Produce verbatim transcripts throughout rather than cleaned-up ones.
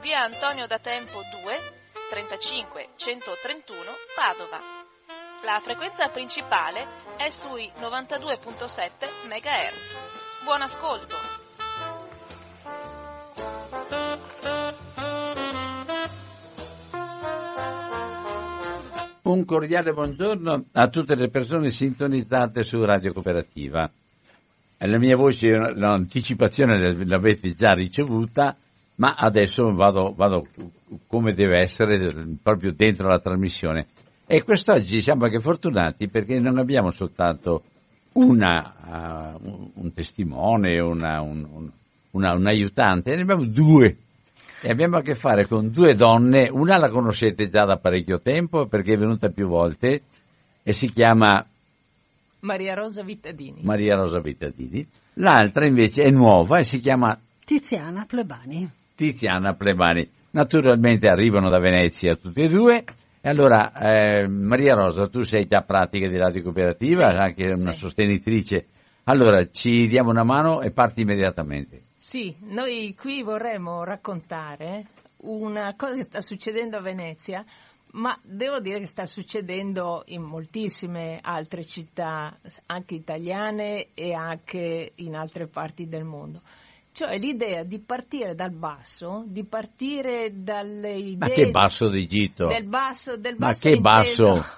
via Antonio da Tempo due, trentacinque centotrentuno, Padova. La frequenza principale è sui novantadue virgola sette megahertz. Buon ascolto! Un cordiale buongiorno a tutte le persone sintonizzate su Radio Cooperativa. La mia voce, l'anticipazione l'avete già ricevuta, ma adesso vado, vado come deve essere, proprio dentro la trasmissione. E quest'oggi siamo anche fortunati perché non abbiamo soltanto una, uh, un testimone, una, un, un, una, un aiutante, ne abbiamo due. E abbiamo a che fare con due donne, una la conoscete già da parecchio tempo perché è venuta più volte e si chiama Maria Rosa Vittadini. Maria Rosa Vittadini. L'altra invece è nuova e si chiama Tiziana Plebani. Tiziana Plebani. Naturalmente arrivano da Venezia tutte e due. E allora eh, Maria Rosa, tu sei già pratica di Radio Cooperativa, sì, anche sì. Una sostenitrice. Allora ci diamo una mano e parti immediatamente. Sì, noi qui vorremmo raccontare una cosa che sta succedendo a Venezia, ma devo dire che sta succedendo in moltissime altre città, anche italiane e anche in altre parti del mondo. Cioè l'idea di partire dal basso, di partire dalle idee... Ma che basso d'Egitto? Del basso, del basso, ma che basso? Inteso,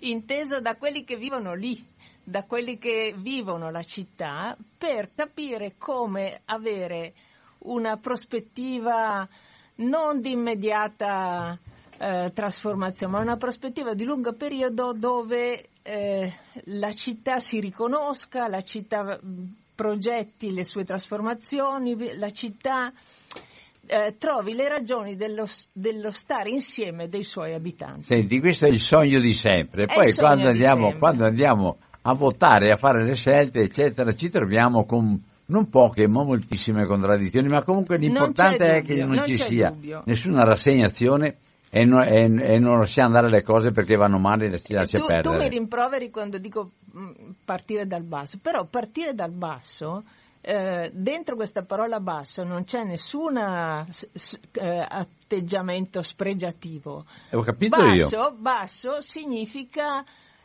inteso da quelli che vivono lì, da quelli che vivono la città, per capire come avere una prospettiva non di immediata eh, trasformazione, ma una prospettiva di lungo periodo dove eh, la città si riconosca, la città... progetti le sue trasformazioni, la città eh, trovi le ragioni dello, dello stare insieme dei suoi abitanti. Senti, questo è il sogno di sempre. Poi quando andiamo, quando andiamo a votare, a fare le scelte, eccetera, ci troviamo con non poche ma moltissime contraddizioni, ma comunque l'importante è che non ci sia nessuna rassegnazione. E, no, e, e non lasciamo andare le cose perché vanno male e si lascia tu, perdere. Tu mi rimproveri quando dico partire dal basso, però partire dal basso, eh, dentro questa parola basso non c'è nessuna eh, atteggiamento spregiativo. Ho capito basso, io. Basso significa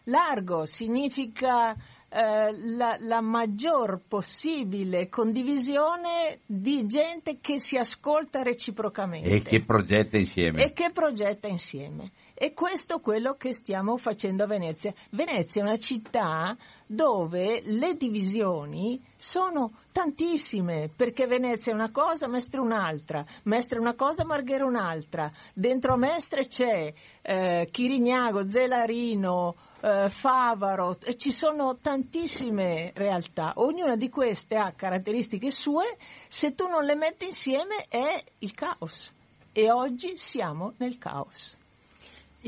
largo, significa eh, la, la maggior possibile condivisione di gente che si ascolta reciprocamente e che progetta insieme e che progetta insieme e questo è quello che stiamo facendo a Venezia. Venezia è una città dove le divisioni sono tantissime, perché Venezia è una cosa, Mestre un'altra, Mestre una cosa, Marghera un'altra. Dentro a Mestre c'è eh, Chirignago, Zelarino, eh, Favaro, e ci sono tantissime realtà. Ognuna di queste ha caratteristiche sue, se tu non le metti insieme è il caos. E oggi siamo nel caos.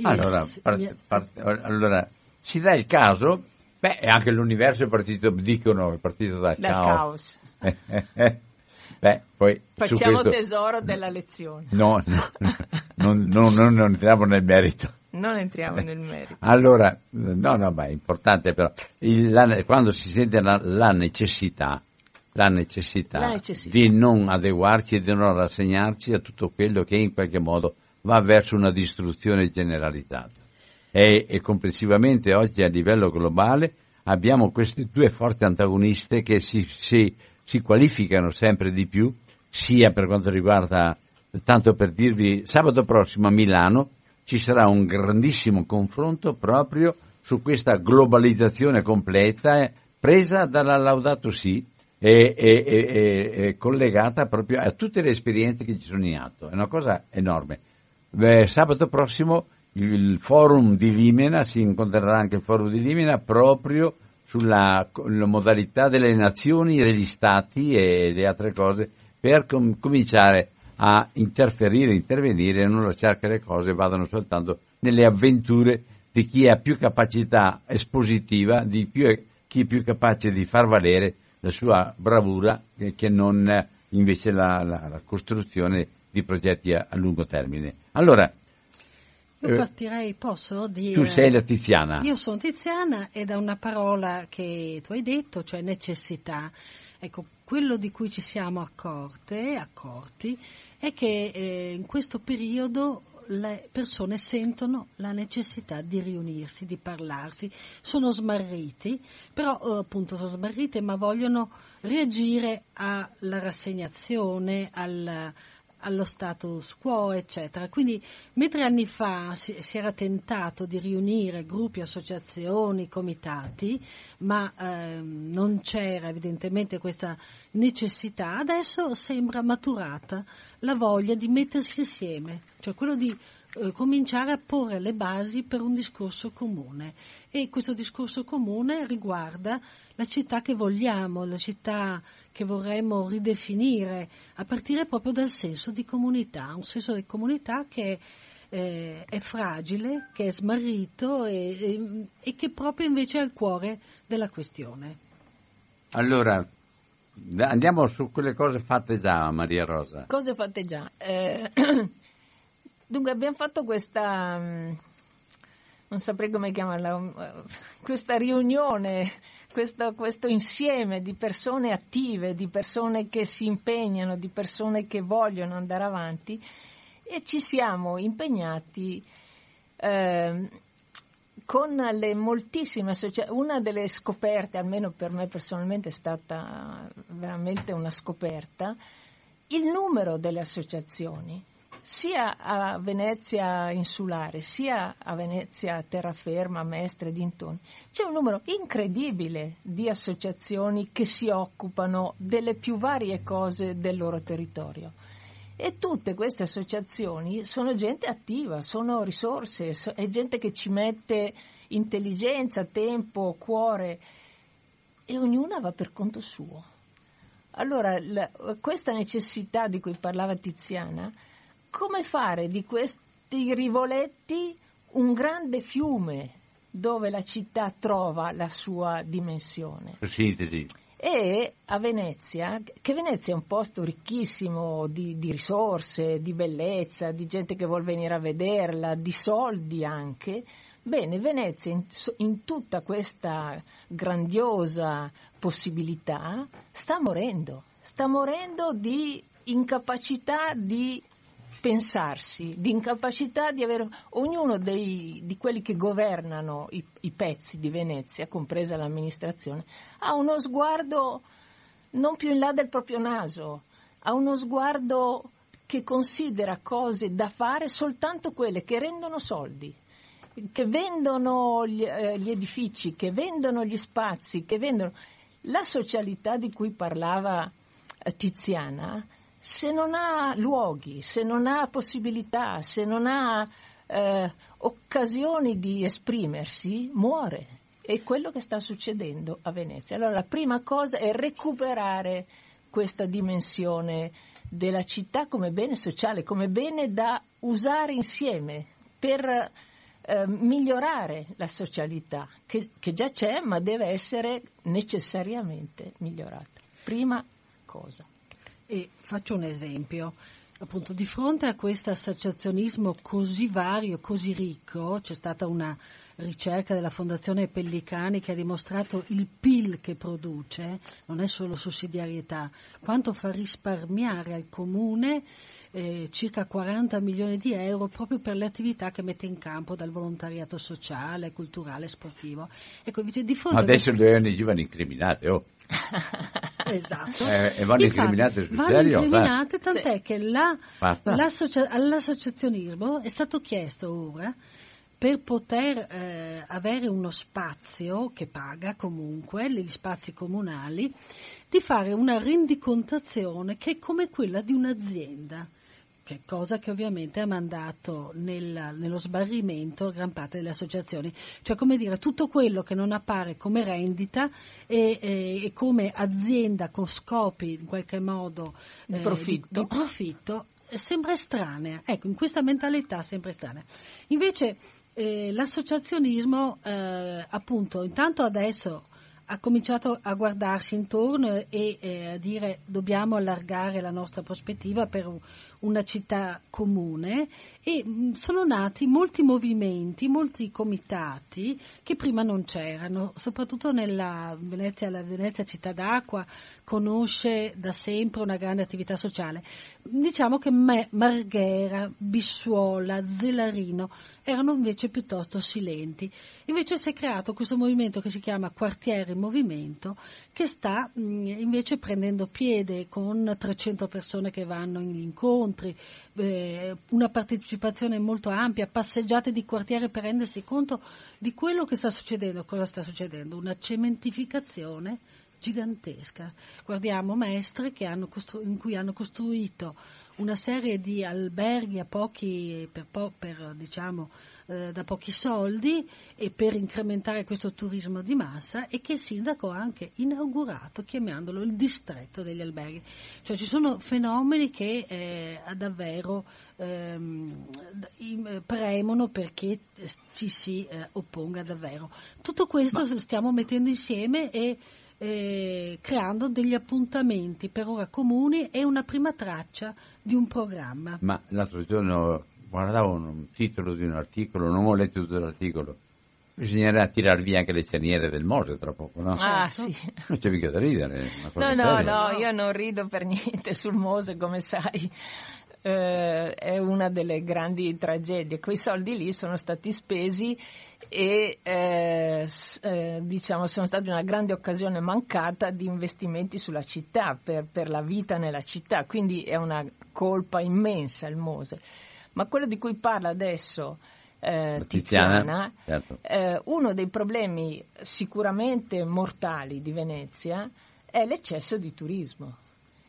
Allora, part, part, allora si dà il caso, beh, anche l'universo è partito, dicono, è partito dal, dal caos. caos. Beh, poi facciamo questo... tesoro della lezione. No, no, no non, non, non, non entriamo nel merito. Non entriamo nel merito. Allora, no, no, ma è importante però, il, la, quando si sente la, la, necessità, la necessità, la necessità di non adeguarci e di non rassegnarci a tutto quello che in qualche modo va verso una distruzione generalizzata. E, e complessivamente oggi a livello globale abbiamo queste due forze antagoniste che si, si, si qualificano sempre di più, sia per quanto riguarda Tanto per dirvi, sabato prossimo a Milano ci sarà un grandissimo confronto proprio su questa globalizzazione completa eh, presa dalla Laudato Si' e, e, e, e collegata proprio a tutte le esperienze che ci sono in atto. È una cosa enorme. Beh, sabato prossimo il forum di Limena, si incontrerà anche il forum di Limena proprio sulla modalità delle nazioni, degli stati e le altre cose per com- cominciare a interferire, intervenire e non lasciare che le cose vadano soltanto nelle avventure di chi ha più capacità espositiva, di più, chi è più capace di far valere la sua bravura che non invece la, la, la costruzione di progetti a, a lungo termine. Allora, io partirei, posso dire... Tu sei la Tiziana. Io sono Tiziana e da una parola che tu hai detto, cioè necessità. Ecco, quello di cui ci siamo accorte, accorti è che eh, in questo periodo le persone sentono la necessità di riunirsi, di parlarsi, sono smarriti, però eh, appunto sono smarrite, ma vogliono reagire alla rassegnazione, al... allo status quo, eccetera. Quindi, mentre anni fa si, si era tentato di riunire gruppi, associazioni, comitati, ma ehm, non c'era evidentemente questa necessità, adesso sembra maturata la voglia di mettersi insieme, cioè quello di eh, cominciare a porre le basi per un discorso comune. E questo discorso comune riguarda la città che vogliamo, la città che vorremmo ridefinire, a partire proprio dal senso di comunità, un senso di comunità che eh, è fragile, che è smarrito e, e, e che proprio invece è al cuore della questione. Allora, andiamo su quelle cose fatte già, Maria Rosa. Cose fatte già. Eh, dunque abbiamo fatto questa, non saprei come chiamarla, questa riunione, Questo, questo insieme di persone attive, di persone che si impegnano, di persone che vogliono andare avanti, e ci siamo impegnati eh, con le moltissime associazioni. Una delle scoperte, almeno per me personalmente, è stata veramente una scoperta, il numero delle associazioni, sia a Venezia insulare, sia a Venezia terraferma, Mestre e dintorni. C'è un numero incredibile di associazioni che si occupano delle più varie cose del loro territorio. E tutte queste associazioni sono gente attiva, sono risorse, è gente che ci mette intelligenza, tempo, cuore, e ognuna va per conto suo. Allora, la, questa necessità di cui parlava Tiziana, come fare di questi rivoletti un grande fiume dove la città trova la sua dimensione? Sì, sì. E a Venezia, che Venezia è un posto ricchissimo di, di risorse, di bellezza, di gente che vuol venire a vederla, di soldi anche. Bene, Venezia in, in tutta questa grandiosa possibilità sta morendo, sta morendo di incapacità di pensarsi, di incapacità di avere ognuno dei, di quelli che governano i, i pezzi di Venezia, compresa l'amministrazione, ha uno sguardo non più in là del proprio naso, ha uno sguardo che considera cose da fare soltanto quelle che rendono soldi, che vendono gli, eh, gli edifici, che vendono gli spazi, che vendono la socialità di cui parlava eh, Tiziana. Se non ha luoghi, se non ha possibilità, se non ha eh, occasioni di esprimersi, muore. È quello che sta succedendo a Venezia. Allora la prima cosa è recuperare questa dimensione della città come bene sociale, come bene da usare insieme per eh, migliorare la socialità, che, che già c'è ma deve essere necessariamente migliorata. Prima cosa. E faccio un esempio, appunto di fronte a questo associazionismo così vario, così ricco, c'è stata una ricerca della Fondazione Pellicani che ha dimostrato il P I L che produce, non è solo sussidiarietà, quanto fa risparmiare al comune eh, circa quaranta milioni di euro proprio per le attività che mette in campo, dal volontariato sociale, culturale, sportivo. Ecco, invece di fronte... Ma adesso a... le giovani incriminate, oh! esatto, eh, e vanno incriminate, vanno incriminate, tant'è sì. che la, l'associa- all'associazionismo è stato chiesto ora, per poter eh, avere uno spazio che paga comunque, gli spazi comunali, di fare una rendicontazione che è come quella di un'azienda, che cosa che ovviamente ha mandato nel, nello sbarrimento gran parte delle associazioni, cioè come dire tutto quello che non appare come rendita e, e, e come azienda con scopi in qualche modo di eh, profitto, di, di profitto sembra estranea, ecco, in questa mentalità sembra estranea. Invece eh, l'associazionismo eh, appunto intanto adesso ha cominciato a guardarsi intorno e eh, a dire dobbiamo allargare la nostra prospettiva per un, una città comune, e mh, sono nati molti movimenti, molti comitati che prima non c'erano, soprattutto nella Venezia, la Venezia città d'acqua conosce da sempre una grande attività sociale. Diciamo che me, Marghera, Bissuola, Zelarino erano invece piuttosto silenti. Invece si è creato questo movimento che si chiama Quartieri Movimento, che sta mh, invece prendendo piede con trecento persone che vanno in incontri, eh, una partecipazione molto ampia, passeggiate di quartiere per rendersi conto di quello che sta succedendo. Cosa sta succedendo? Una cementificazione gigantesca. Guardiamo Mestre che hanno costru- in cui hanno costruito una serie di alberghi a pochi per, po- per diciamo eh, da pochi soldi, e per incrementare questo turismo di massa, e che il sindaco ha anche inaugurato chiamandolo il distretto degli alberghi. Cioè ci sono fenomeni che eh, davvero ehm, premono perché ci si eh, opponga davvero. Tutto questo Ma... lo stiamo mettendo insieme e Eh, creando degli appuntamenti per ora comuni e una prima traccia di un programma. Ma l'altro giorno guardavo un titolo di un articolo, non ho letto tutto l'articolo, bisognerà tirar via anche le cerniere del Mose tra poco, no? Ah, certo. Sì. Non c'è mica da ridere. No, no, no, io non rido per niente sul Mose, come sai. Eh, è una delle grandi tragedie. Quei soldi lì sono stati spesi e eh, eh, diciamo sono stati una grande occasione mancata di investimenti sulla città, per, per la vita nella città, quindi è una colpa immensa il Mose. Ma quello di cui parla adesso eh, Tiziana, Tiziana certo. eh, uno dei problemi sicuramente mortali di Venezia è l'eccesso di turismo.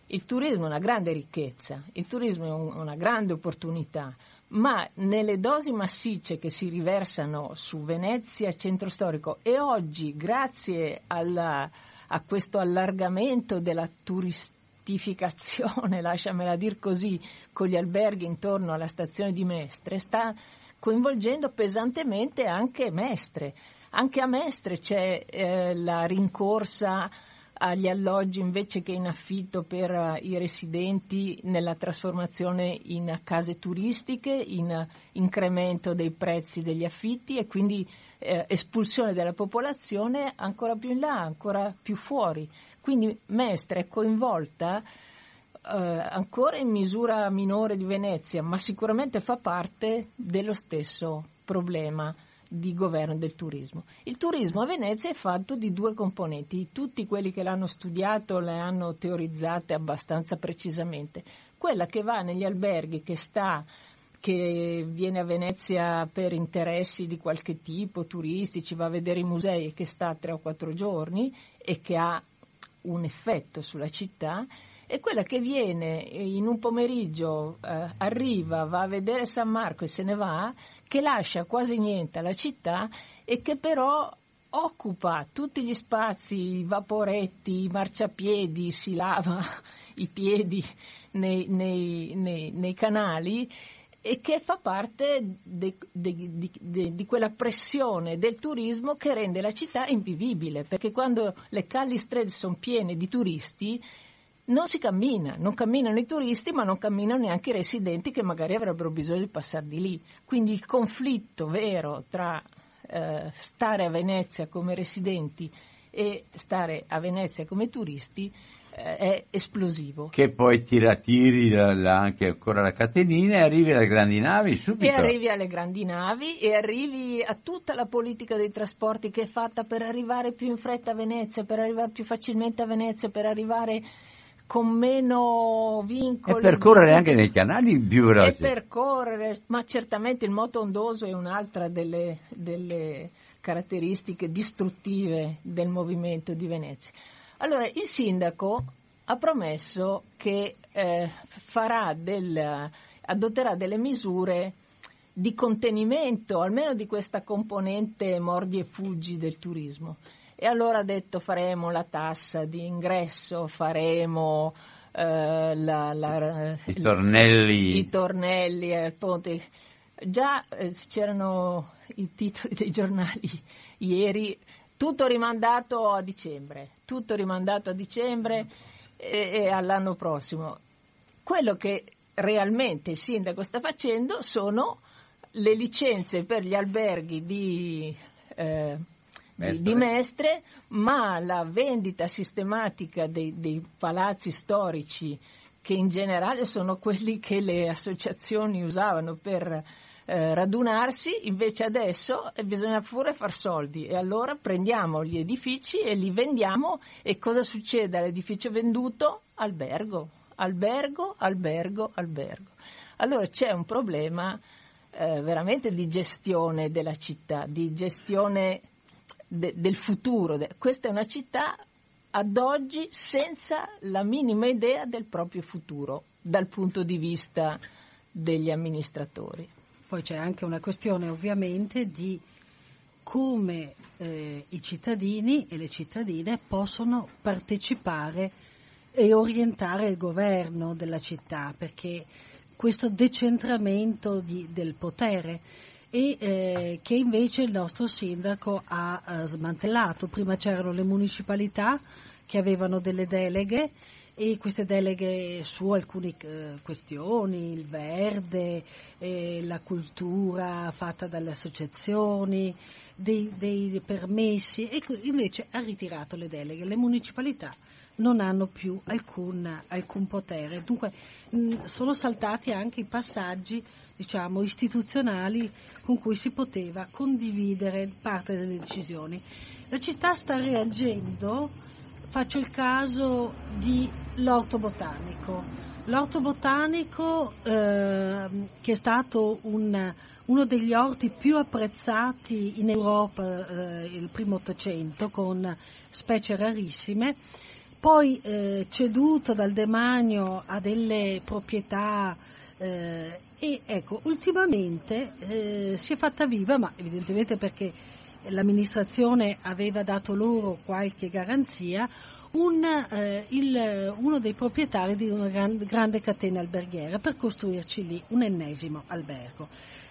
Il turismo è una grande ricchezza, il turismo è un, una grande opportunità, ma nelle dosi massicce che si riversano su Venezia centro storico, e oggi grazie alla, a questo allargamento della turistificazione, lasciamela dire così, con gli alberghi intorno alla stazione di Mestre, sta coinvolgendo pesantemente anche Mestre. Anche a Mestre c'è eh, la rincorsa agli alloggi invece che in affitto per i residenti, nella trasformazione in case turistiche, in incremento dei prezzi degli affitti, e quindi eh, espulsione della popolazione ancora più in là, ancora più fuori. Quindi Mestre è coinvolta eh, ancora in misura minore di Venezia, ma sicuramente fa parte dello stesso problema di governo del turismo. Il turismo a Venezia è fatto di due componenti, tutti quelli che l'hanno studiato le hanno teorizzate abbastanza precisamente: quella che va negli alberghi, che sta, che viene a Venezia per interessi di qualche tipo, turistici, va a vedere i musei e che sta tre o quattro giorni e che ha un effetto sulla città, e quella che viene in un pomeriggio, eh, arriva, va a vedere San Marco e se ne va, che lascia quasi niente alla città e che però occupa tutti gli spazi, i vaporetti, i marciapiedi, si lava i piedi nei, nei, nei, nei canali, e che fa parte de, de, de, de, di quella pressione del turismo che rende la città invivibile, perché quando le callistrate sono piene di turisti non si cammina, non camminano i turisti, ma non camminano neanche i residenti che magari avrebbero bisogno di passare di lì. Quindi il conflitto vero tra eh, stare a Venezia come residenti e stare a Venezia come turisti è esplosivo. Che poi tira, tiri la, la, anche ancora la catenina e arrivi alle grandi navi subito. E arrivi alle grandi navi e arrivi a tutta la politica dei trasporti che è fatta per arrivare più in fretta a Venezia, per arrivare più facilmente a Venezia, per arrivare con meno vincoli. E percorrere anche nei canali più veloci. E percorrere, ma certamente il moto ondoso è un'altra delle, delle caratteristiche distruttive del movimento di Venezia. Allora, il sindaco ha promesso che eh, farà del, adotterà delle misure di contenimento, almeno di questa componente mordi e fuggi del turismo. E allora ha detto faremo la tassa di ingresso, faremo eh, la, la, I, tornelli. i tornelli al ponte. Già eh, c'erano i titoli dei giornali ieri. Tutto rimandato a dicembre, tutto rimandato a dicembre e, e all'anno prossimo. Quello che realmente il sindaco sta facendo sono le licenze per gli alberghi di, eh, Mestre. di, di Mestre, ma la vendita sistematica dei, dei palazzi storici, che in generale sono quelli che le associazioni usavano per Eh, radunarsi, invece adesso bisogna pure far soldi, e allora prendiamo gli edifici e li vendiamo. E cosa succede all'edificio venduto? Albergo, albergo, albergo, albergo. Allora c'è un problema eh, veramente di gestione della città, di gestione de- del futuro. Questa è una città ad oggi senza la minima idea del proprio futuro dal punto di vista degli amministratori. Poi c'è anche una questione ovviamente di come eh, i cittadini e le cittadine possono partecipare e orientare il governo della città, perché questo decentramento di, del potere e eh, che invece il nostro sindaco ha eh, smantellato. Prima c'erano le municipalità che avevano delle deleghe, e queste deleghe su alcune eh, questioni, il verde, eh, la cultura fatta dalle associazioni, dei, dei permessi, e invece ha ritirato le deleghe. Le municipalità non hanno più alcun, alcun potere, dunque mh, sono saltati anche i passaggi, diciamo, istituzionali con cui si poteva condividere parte delle decisioni. La città sta reagendo. Faccio il caso di l'orto botanico. L'orto botanico eh, che è stato un, uno degli orti più apprezzati in Europa eh, il primo Ottocento, con specie rarissime, poi eh, ceduto dal demanio a delle proprietà eh, e ecco, ultimamente eh, si è fatta viva, ma evidentemente perché l'amministrazione aveva dato loro qualche garanzia, un, eh, il, uno dei proprietari di una gran, grande catena alberghiera, per costruirci lì un ennesimo albergo.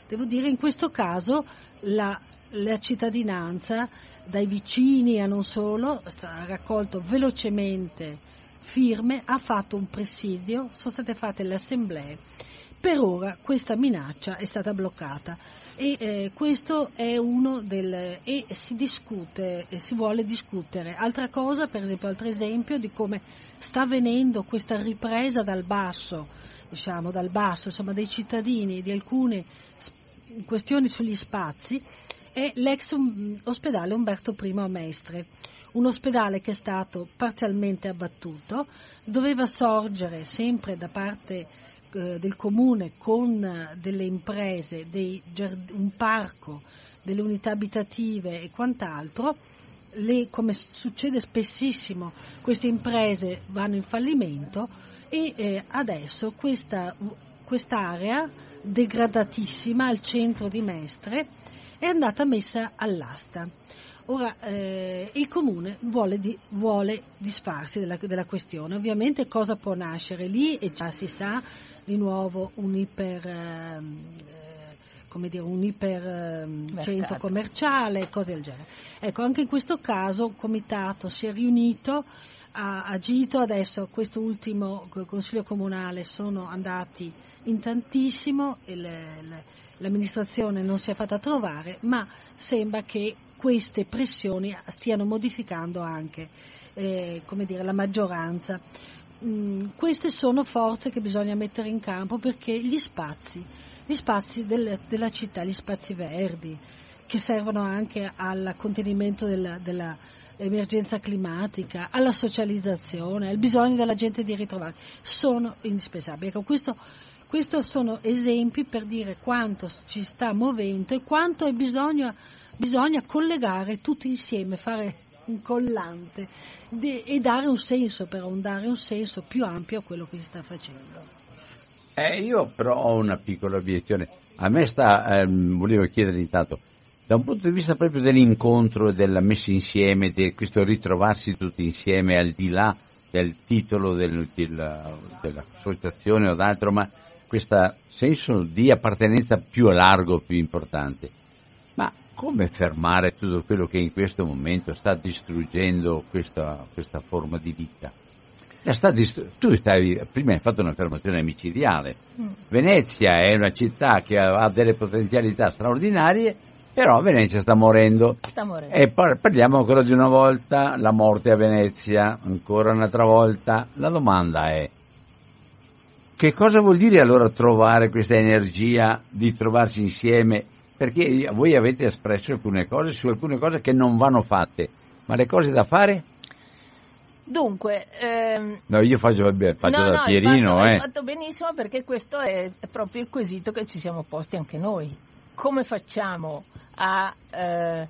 Devo dire, in questo caso la, la cittadinanza, dai vicini a non solo, ha raccolto velocemente firme, ha fatto un presidio, sono state fatte le assemblee. Per ora questa minaccia è stata bloccata. E eh, questo è uno del e si discute e si vuole discutere. Altra cosa, per esempio, altro esempio di come sta avvenendo questa ripresa dal basso, diciamo dal basso, insomma, dei cittadini, di alcune questioni sugli spazi, è l'ex ospedale Umberto primo a Mestre, un ospedale che è stato parzialmente abbattuto, doveva sorgere sempre da parte del comune con delle imprese, dei giard- un parco, delle unità abitative e quant'altro. Le, come succede spessissimo, queste imprese vanno in fallimento e eh, adesso questa quest'area degradatissima al centro di Mestre è andata messa all'asta. Ora eh, il comune vuole, di, vuole disfarsi della, della questione. Ovviamente cosa può nascere lì, e già si sa, di nuovo un iper eh, come dire un iper eh, centro commerciale, cose del genere. Ecco, anche in questo caso un comitato si è riunito, ha agito. Adesso questo ultimo consiglio comunale sono andati in tantissimo, il, il, l'amministrazione non si è fatta trovare, ma sembra che queste pressioni stiano modificando anche eh, come dire, la maggioranza. Mm, queste sono forze che bisogna mettere in campo, perché gli spazi, gli spazi del, della città, gli spazi verdi, che servono anche al contenimento della, della emergenza climatica, alla socializzazione, al bisogno della gente di ritrovarsi, sono indispensabili. Ecco, questo, questo sono esempi per dire quanto ci sta muovendo e quanto è bisogno, bisogna collegare tutti insieme, fare un collante de, e dare un senso, però un dare un senso più ampio a quello che si sta facendo. Eh, io però ho una piccola obiezione. A me sta, ehm, volevo chiedere intanto, da un punto di vista proprio dell'incontro e della messa insieme, di questo ritrovarsi tutti insieme al di là del titolo del, del, dell'associazione o d'altro, ma questo senso di appartenenza più largo, più importante. Ma come fermare tutto quello che in questo momento sta distruggendo questa, questa forma di vita? La sta distru- tu stavi, prima hai fatto un'affermazione micidiale. Mm. Venezia è una città che ha delle potenzialità straordinarie, però Venezia sta morendo. Sta morendo. E par- parliamo ancora di una volta, la morte a Venezia, ancora un'altra volta. La domanda è, che cosa vuol dire allora trovare questa energia di trovarsi insieme? Perché voi avete espresso alcune cose, su alcune cose che non vanno fatte, ma le cose da fare? Dunque... Ehm... No, io faccio, faccio no, da no, Pierino. Hai fatto, eh. fatto benissimo, perché questo è proprio il quesito che ci siamo posti anche noi. Come facciamo a eh,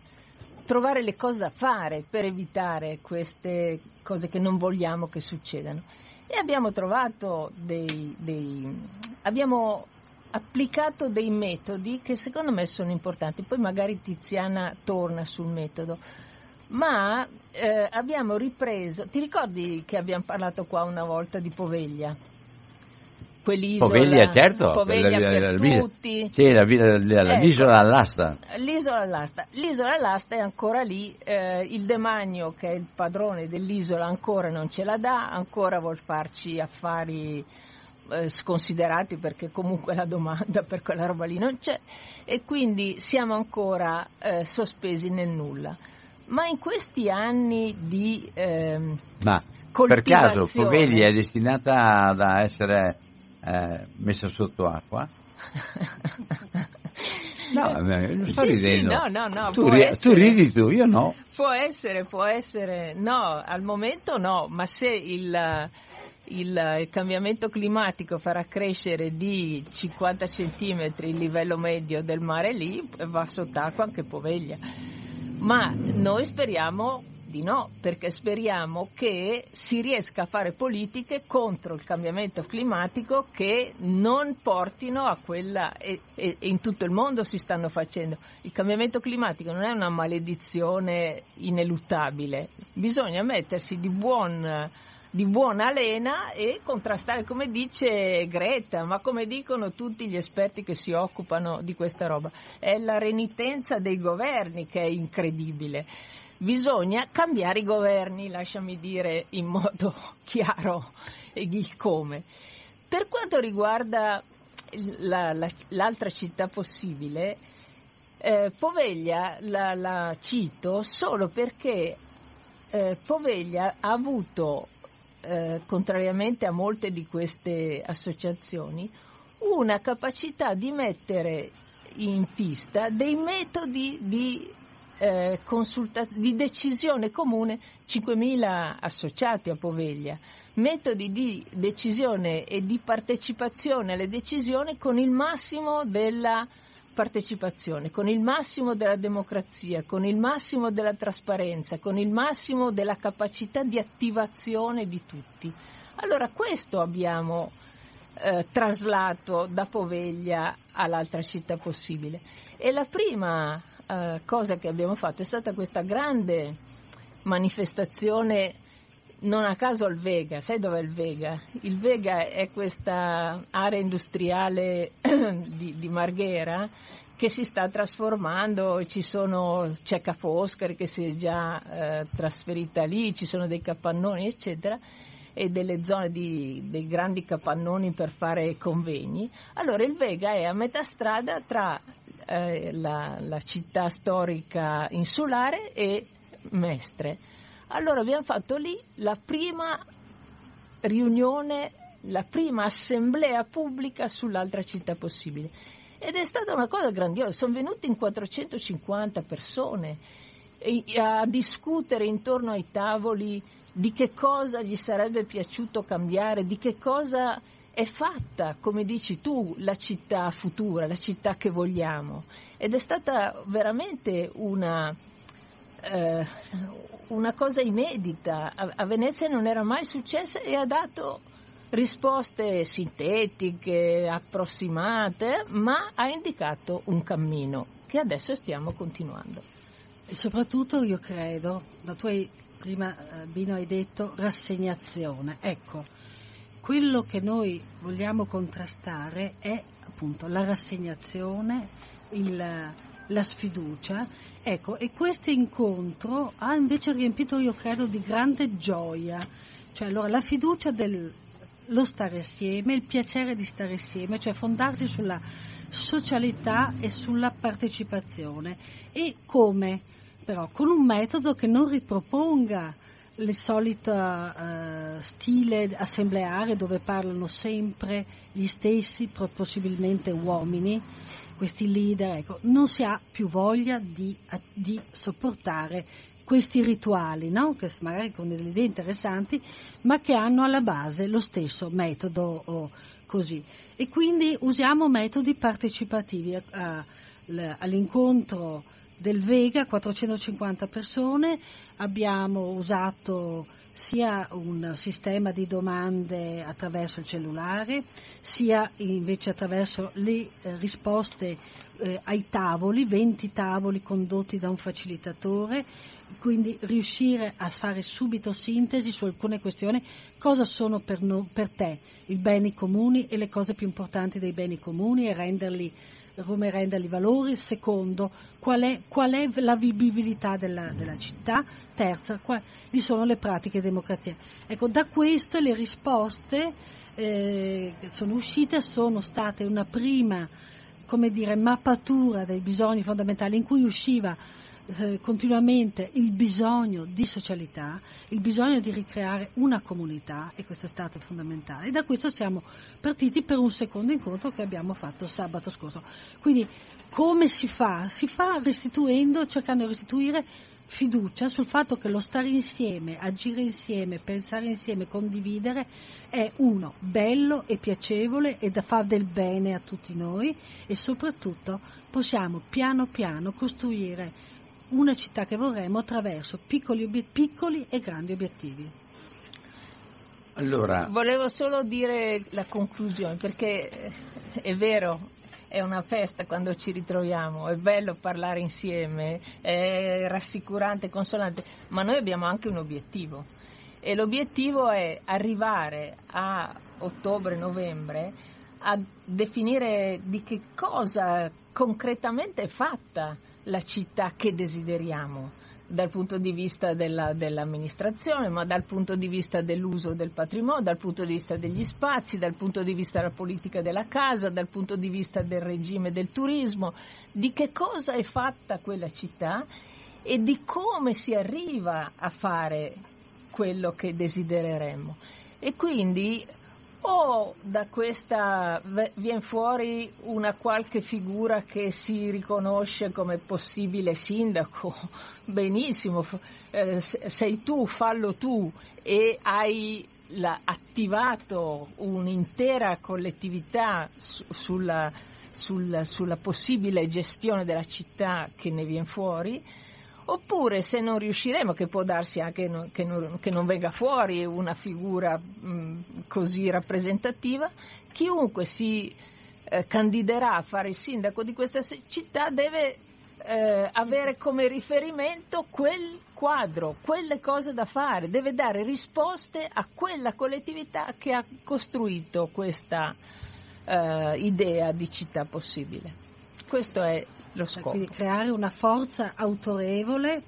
trovare le cose da fare per evitare queste cose che non vogliamo che succedano? E abbiamo trovato dei, dei abbiamo applicato dei metodi che secondo me sono importanti, poi magari Tiziana torna sul metodo, ma eh, abbiamo ripreso, ti ricordi che abbiamo parlato qua una volta di Poveglia? Quell'isola, Poveglia, certo, Poveglia la, per la, tutti. La, sì, la, la, la, ecco, l'isola all'asta. L'isola all'asta. L'isola all'asta è ancora lì, eh, il demanio che è il padrone dell'isola ancora non ce la dà, ancora vuol farci affari eh, sconsiderati, perché comunque la domanda per quella roba lì non c'è, e quindi siamo ancora eh, sospesi nel nulla. Ma in questi anni di eh, Ma per caso Poveglia è destinata ad essere... Eh, messa sotto acqua? No, non sto sì, ridendo. Sì, no, no, no, tu, ri- essere, tu ridi tu, io no. Può essere, può essere, no, al momento no, ma se il, il, il cambiamento climatico farà crescere di cinquanta centimetri il livello medio del mare lì, va sott'acqua anche Poveglia. Ma noi speriamo no, perché speriamo che si riesca a fare politiche contro il cambiamento climatico che non portino a quella, e, e, e in tutto il mondo si stanno facendo. Il cambiamento climatico non è una maledizione ineluttabile, bisogna mettersi di buon, di buona lena e contrastare, come dice Greta, ma come dicono tutti gli esperti che si occupano di questa roba, è la renitenza dei governi che è incredibile. Bisogna cambiare i governi, lasciami dire in modo chiaro il come. Per quanto riguarda la, la, l'altra città possibile, eh, Poveglia la, la cito solo perché eh, Poveglia ha avuto, eh, contrariamente a molte di queste associazioni, una capacità di mettere in pista dei metodi di Eh, consulta- di decisione comune, cinquemila associati a Poveglia, metodi di decisione e di partecipazione alle decisioni con il massimo della partecipazione, con il massimo della democrazia, con il massimo della trasparenza, con il massimo della capacità di attivazione di tutti. Allora questo abbiamo eh, traslato da Poveglia all'altra città possibile, e la prima Uh, cosa che abbiamo fatto è stata questa grande manifestazione, non a caso al Vega. Sai dov'è il Vega? Il Vega è questa area industriale di, di Marghera che si sta trasformando, ci sono, c'è Ca' Foscari che si è già uh, trasferita lì, ci sono dei capannoni eccetera, e delle zone di, dei grandi capannoni per fare convegni. Allora il Vega è a metà strada tra eh, la, la città storica insulare e Mestre. Allora abbiamo fatto lì la prima riunione, la prima assemblea pubblica sull'altra città possibile, ed è stata una cosa grandiosa. Sono venuti in quattrocentocinquanta persone a discutere intorno ai tavoli di che cosa gli sarebbe piaciuto cambiare, di che cosa è fatta, come dici tu, la città futura, la città che vogliamo. Ed è stata veramente una, eh, una cosa inedita. A, a Venezia non era mai successa, e ha dato risposte sintetiche, approssimate, ma ha indicato un cammino che adesso stiamo continuando. E soprattutto, io credo, da tuoi prima Bino hai detto rassegnazione, ecco, quello che noi vogliamo contrastare è appunto la rassegnazione, il, la sfiducia, ecco, e questo incontro ha invece riempito, io credo, di grande gioia, cioè allora la fiducia del lo stare assieme, il piacere di stare assieme, cioè fondarsi sulla socialità e sulla partecipazione, e come? Però con un metodo che non riproponga il solito uh, stile assembleare dove parlano sempre gli stessi, possibilmente uomini, questi leader, ecco, non si ha più voglia di, di sopportare questi rituali, no? Che magari con delle idee interessanti, ma che hanno alla base lo stesso metodo, oh, così. E quindi usiamo metodi partecipativi. All'incontro del Vega, quattrocentocinquanta persone, abbiamo usato sia un sistema di domande attraverso il cellulare, sia invece attraverso le eh, risposte eh, ai tavoli, venti tavoli condotti da un facilitatore, quindi riuscire a fare subito sintesi su alcune questioni. Cosa sono per, no, per te i beni comuni e le cose più importanti dei beni comuni, e renderli, come renderli valori? Secondo, qual è, qual è la vivibilità della, della città? Terza, quali sono le pratiche di democrazia? Ecco, da queste le risposte eh, che sono uscite sono state una prima, come dire, mappatura dei bisogni fondamentali, in cui usciva eh, continuamente il bisogno di socialità, il bisogno di ricreare una comunità, e questo è stato fondamentale. E da questo siamo partiti per un secondo incontro che abbiamo fatto sabato scorso. Quindi come si fa? Si fa restituendo, cercando di restituire fiducia sul fatto che lo stare insieme, agire insieme, pensare insieme, condividere è uno bello e piacevole e da fa del bene a tutti noi, e soprattutto possiamo piano piano costruire una città che vorremmo attraverso piccoli, piccoli e grandi obiettivi. Allora, volevo solo dire la conclusione, perché è vero, è una festa quando ci ritroviamo, è bello parlare insieme, è rassicurante, consolante, ma noi abbiamo anche un obiettivo, e l'obiettivo è arrivare a ottobre-novembre a definire di che cosa concretamente è fatta la città che desideriamo, dal punto di vista della, dell'amministrazione, ma dal punto di vista dell'uso del patrimonio, dal punto di vista degli spazi, dal punto di vista della politica della casa, dal punto di vista del regime del turismo, di che cosa è fatta quella città e di come si arriva a fare quello che desidereremmo. E quindi o da questa viene fuori una qualche figura che si riconosce come possibile sindaco, benissimo, eh, sei tu, fallo tu, e hai la, attivato un'intera collettività su, sulla, sulla, sulla possibile gestione della città che ne viene fuori. Oppure, se non riusciremo, che può darsi anche non, che, non, che non venga fuori una figura mh, così rappresentativa, chiunque si eh, candiderà a fare il sindaco di questa città deve eh, avere come riferimento quel quadro, quelle cose da fare, deve dare risposte a quella collettività che ha costruito questa eh, idea di città possibile. Questo è lo scopo. Quindi creare una forza autorevole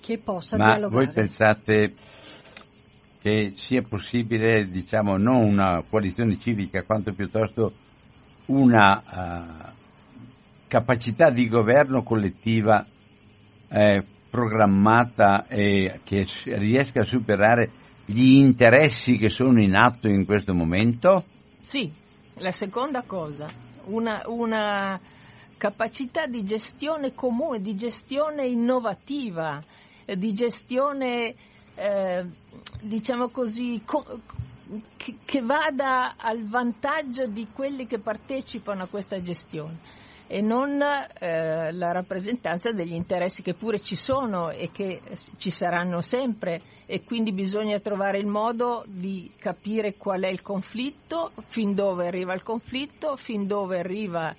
che possa ma dialogare. Ma voi pensate che sia possibile, diciamo, non una coalizione civica, quanto piuttosto una uh, capacità di governo collettiva eh, programmata e che riesca a superare gli interessi che sono in atto in questo momento? Sì, la seconda cosa, una, una capacità di gestione comune, di gestione innovativa, di gestione, eh, diciamo così, co- che, che vada al vantaggio di quelli che partecipano a questa gestione e non eh, la rappresentanza degli interessi che pure ci sono e che ci saranno sempre, e quindi bisogna trovare il modo di capire qual è il conflitto, fin dove arriva il conflitto, fin dove arriva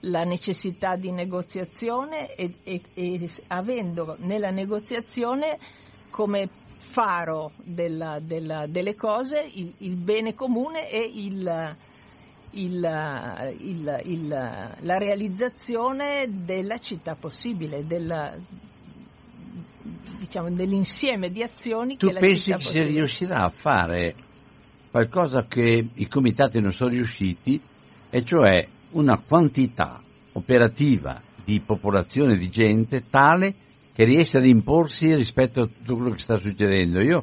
la necessità di negoziazione e, e, e avendo nella negoziazione come faro della, della, delle cose il, il bene comune e il Il, il, il, la realizzazione della città possibile, della, diciamo, dell'insieme di azioni tu che la città possibile. Tu pensi che si riuscirà a fare qualcosa che i comitati non sono riusciti, e cioè una quantità operativa di popolazione, di gente, tale che riesca ad imporsi rispetto a tutto quello che sta succedendo? Io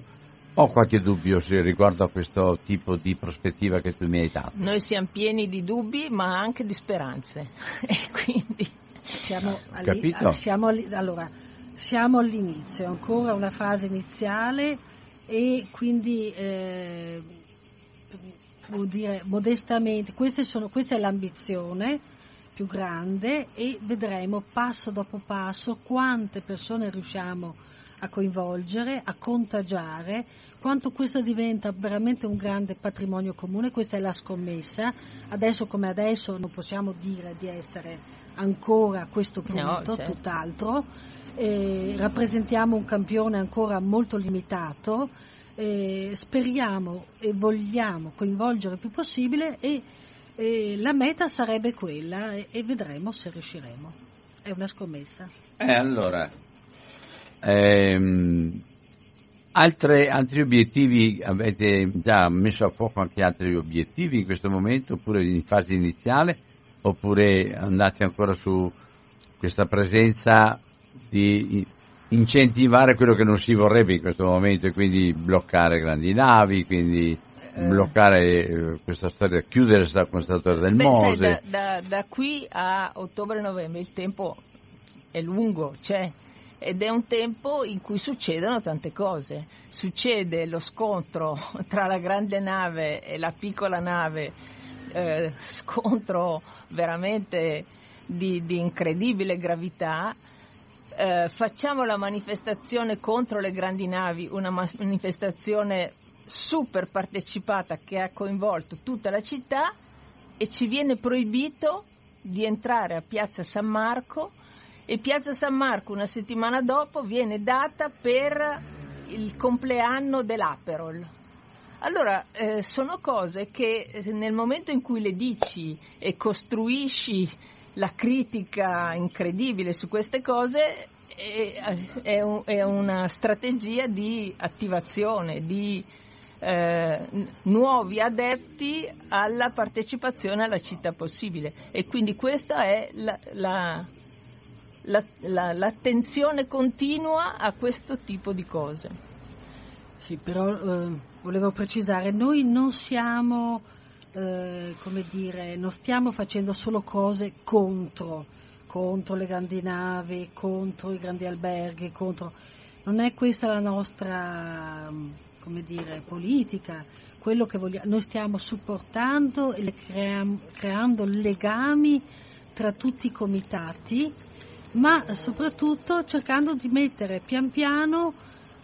ho qualche dubbio riguardo a questo tipo di prospettiva che tu mi hai dato. Noi siamo pieni di dubbi, ma anche di speranze. E quindi siamo, alli- siamo, all- allora, siamo all'inizio, ancora una fase iniziale, e quindi eh, devo dire modestamente, queste sono, questa è l'ambizione più grande, e vedremo passo dopo passo quante persone riusciamo a coinvolgere, a contagiare, quanto questo diventa veramente un grande patrimonio comune. Questa è la scommessa. Adesso come adesso non possiamo dire di essere ancora a questo punto, no, certo. Tutt'altro. Eh, rappresentiamo un campione ancora molto limitato, eh, speriamo e vogliamo coinvolgere il più possibile, e eh, la meta sarebbe quella, e, e vedremo se riusciremo. È una scommessa. Eh, allora... Eh, altre, altri obiettivi? Avete già messo a fuoco anche altri obiettivi in questo momento, oppure in fase iniziale, oppure andate ancora su questa presenza di incentivare quello che non si vorrebbe in questo momento, e quindi bloccare grandi navi, quindi eh. bloccare eh, questa storia, chiudere questa storia del Beh, Mose. Sai, da, da, da qui a ottobre-novembre il tempo è lungo, c'è. Cioè... ed è un tempo in cui succedono tante cose. Succede lo scontro tra la grande nave e la piccola nave, eh, scontro veramente di, di incredibile gravità. Eh, facciamo la manifestazione contro le grandi navi, una manifestazione super partecipata che ha coinvolto tutta la città, e ci viene proibito di entrare a Piazza San Marco. E Piazza San Marco una settimana dopo viene data per il compleanno dell'Aperol. Allora, eh, sono cose che nel momento in cui le dici e costruisci la critica incredibile su queste cose, è, è, un, è una strategia di attivazione, di eh, nuovi adepti alla partecipazione alla città possibile. E quindi questa è la... la La, la, l'attenzione continua a questo tipo di cose. Sì, però eh, volevo precisare, noi non siamo, eh, come dire, non stiamo facendo solo cose contro, contro le grandi navi, contro i grandi alberghi, contro. Non è questa la nostra, come dire, politica. Quello che vogliamo, noi stiamo supportando e creiamo, creando legami tra tutti i comitati, ma soprattutto cercando di mettere pian piano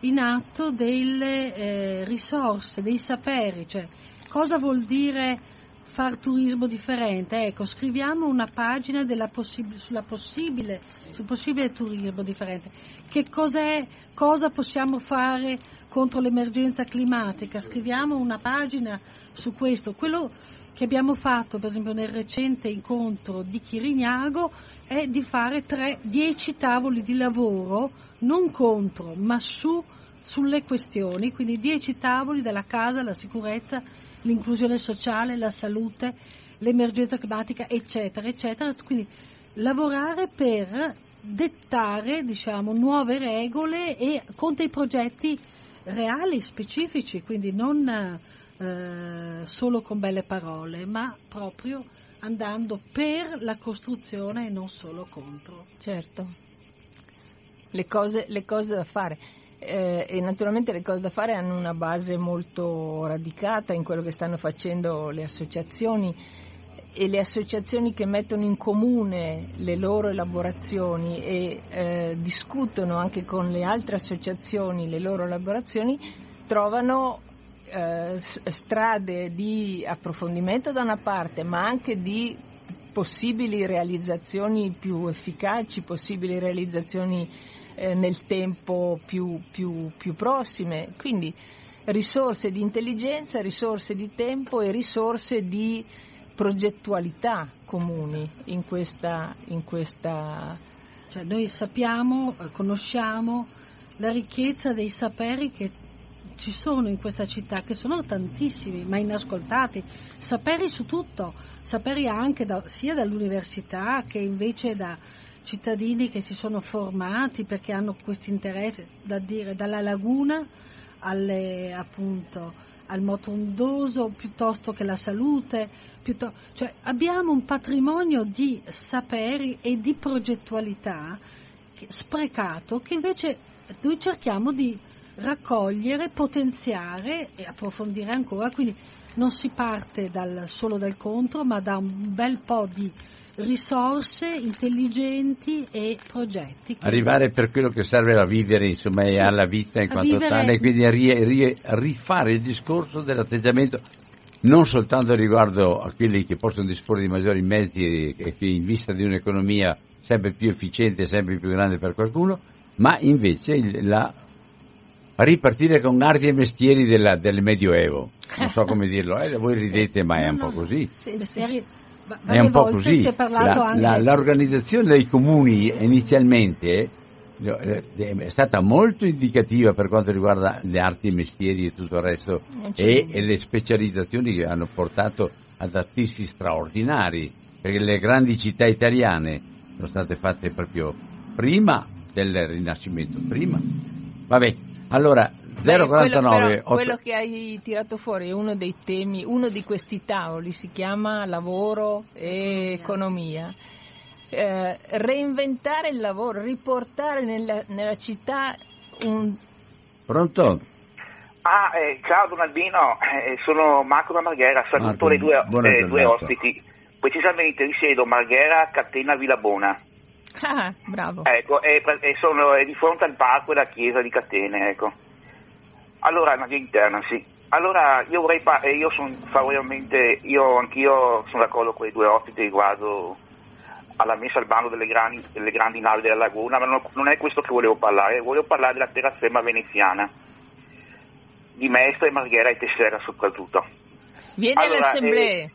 in atto delle eh, risorse, dei saperi. Cioè, cosa vuol dire far turismo differente? Ecco, scriviamo una pagina della possib- sulla possibile, sul possibile turismo differente. Che cos'è, cosa possiamo fare contro l'emergenza climatica? Scriviamo una pagina su questo. Quello che abbiamo fatto, per esempio, nel recente incontro di Chirignago, è di fare dieci tavoli di lavoro, non contro, ma su sulle questioni, quindi dieci tavoli, dalla casa, la sicurezza, l'inclusione sociale, la salute, l'emergenza climatica, eccetera, eccetera. Quindi lavorare per dettare, diciamo, nuove regole e con dei progetti reali, specifici, quindi non eh, solo con belle parole, ma proprio andando per la costruzione e non solo contro. Certo, le cose, le cose da fare. Eh, e naturalmente le cose da fare hanno una base molto radicata in quello che stanno facendo le associazioni, e le associazioni che mettono in comune le loro elaborazioni e eh, discutono anche con le altre associazioni le loro elaborazioni, trovano eh, strade di approfondimento da una parte, ma anche di possibili realizzazioni più efficaci, possibili realizzazioni nel tempo più, più, più prossime, quindi risorse di intelligenza, risorse di tempo e risorse di progettualità comuni in questa, in questa... Cioè noi sappiamo, conosciamo la ricchezza dei saperi che ci sono in questa città, che sono tantissimi ma inascoltati, saperi su tutto, saperi anche da, sia dall'università che invece da cittadini che si sono formati perché hanno questo interesse, da dire dalla laguna alle, appunto, al moto ondoso, piuttosto che la salute, piuttosto, cioè abbiamo un patrimonio di saperi e di progettualità che, sprecato, che invece noi cerchiamo di raccogliere, potenziare e approfondire ancora, quindi non si parte dal, solo dal contro, ma da un bel po' di risorse intelligenti e progetti. Arrivare per quello che serve a vivere, insomma, sì, e alla vita in quanto vivere... tale, e quindi a ri- ri- rifare il discorso dell'atteggiamento non soltanto riguardo a quelli che possono disporre di maggiori mezzi e che in vista di un'economia sempre più efficiente, sempre più grande per qualcuno, ma invece il, la ripartire con arti e mestieri della, del Medioevo. Non so come dirlo, eh, voi ridete, ma è no, un po' così. Sì, sì. È un po' così, la, la, l'organizzazione dei comuni inizialmente è stata molto indicativa per quanto riguarda le arti, i mestieri e tutto il resto, e, e le specializzazioni che hanno portato ad artisti straordinari, perché le grandi città italiane sono state fatte proprio prima del Rinascimento, prima. Vabbè, allora... zero quarantanove, quello, però, quello che hai tirato fuori è uno dei temi, uno di questi tavoli si chiama lavoro e economia. Eh, reinventare il lavoro, riportare nella, nella città un... Pronto? Ah, eh, ciao Don Albino, eh, sono Marco da Marghera, saluto Marco, le due, eh, due ospiti. Precisamente risiedo Marghera, Catena, Villabona. Ah, bravo. Ecco, e, e sono di fronte al parco e alla chiesa di Catene, ecco. Allora, una via interna, sì. Allora, io vorrei, pa- io sono favorevolmente, io anch'io sono d'accordo con i due ospiti riguardo alla messa al bando delle grandi, delle grandi navi della laguna, ma non, non è questo che volevo parlare, volevo parlare della terraferma veneziana, di Mestre, Marghera e Tessera soprattutto. Viene allora, l'assemblea. Eh,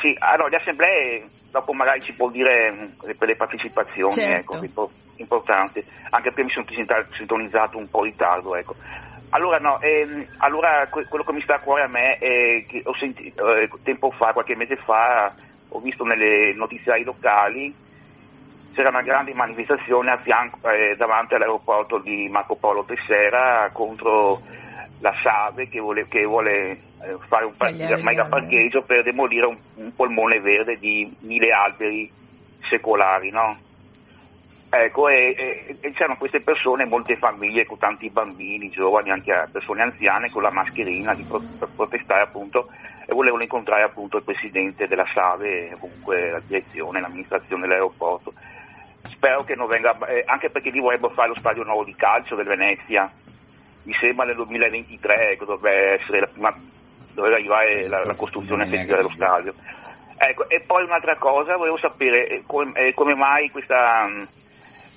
sì, allora, le assemblee, dopo magari ci può dire per le partecipazioni, certo. Ecco, importante, anche perché mi sono sintonizzato un po' in ritardo, ecco. Allora no, ehm, allora que- quello che mi sta a cuore a me è che ho sentito eh, tempo fa, qualche mese fa, ho visto nelle notiziari locali c'era una grande manifestazione a fianco, eh, davanti all'aeroporto di Marco Polo Tessera contro la SAVE che vuole, che vuole eh, fare un, par- un mega parcheggio per demolire un, un polmone verde di mille alberi secolari, no? Ecco, e, e, e c'erano queste persone, molte famiglie con tanti bambini, giovani, anche persone anziane con la mascherina di pro, per protestare appunto, e volevano incontrare appunto il presidente della SAVE, comunque la direzione, l'amministrazione dell'aeroporto. Spero che non venga, eh, anche perché lì vorrebbero fare lo stadio nuovo di calcio del Venezia, mi sembra nel duemilaventitré, ecco, dovrebbe essere la prima, dovrebbe arrivare la, la costruzione effettiva dello stadio. Ecco, e poi un'altra cosa, volevo sapere eh, come, eh, come mai questa...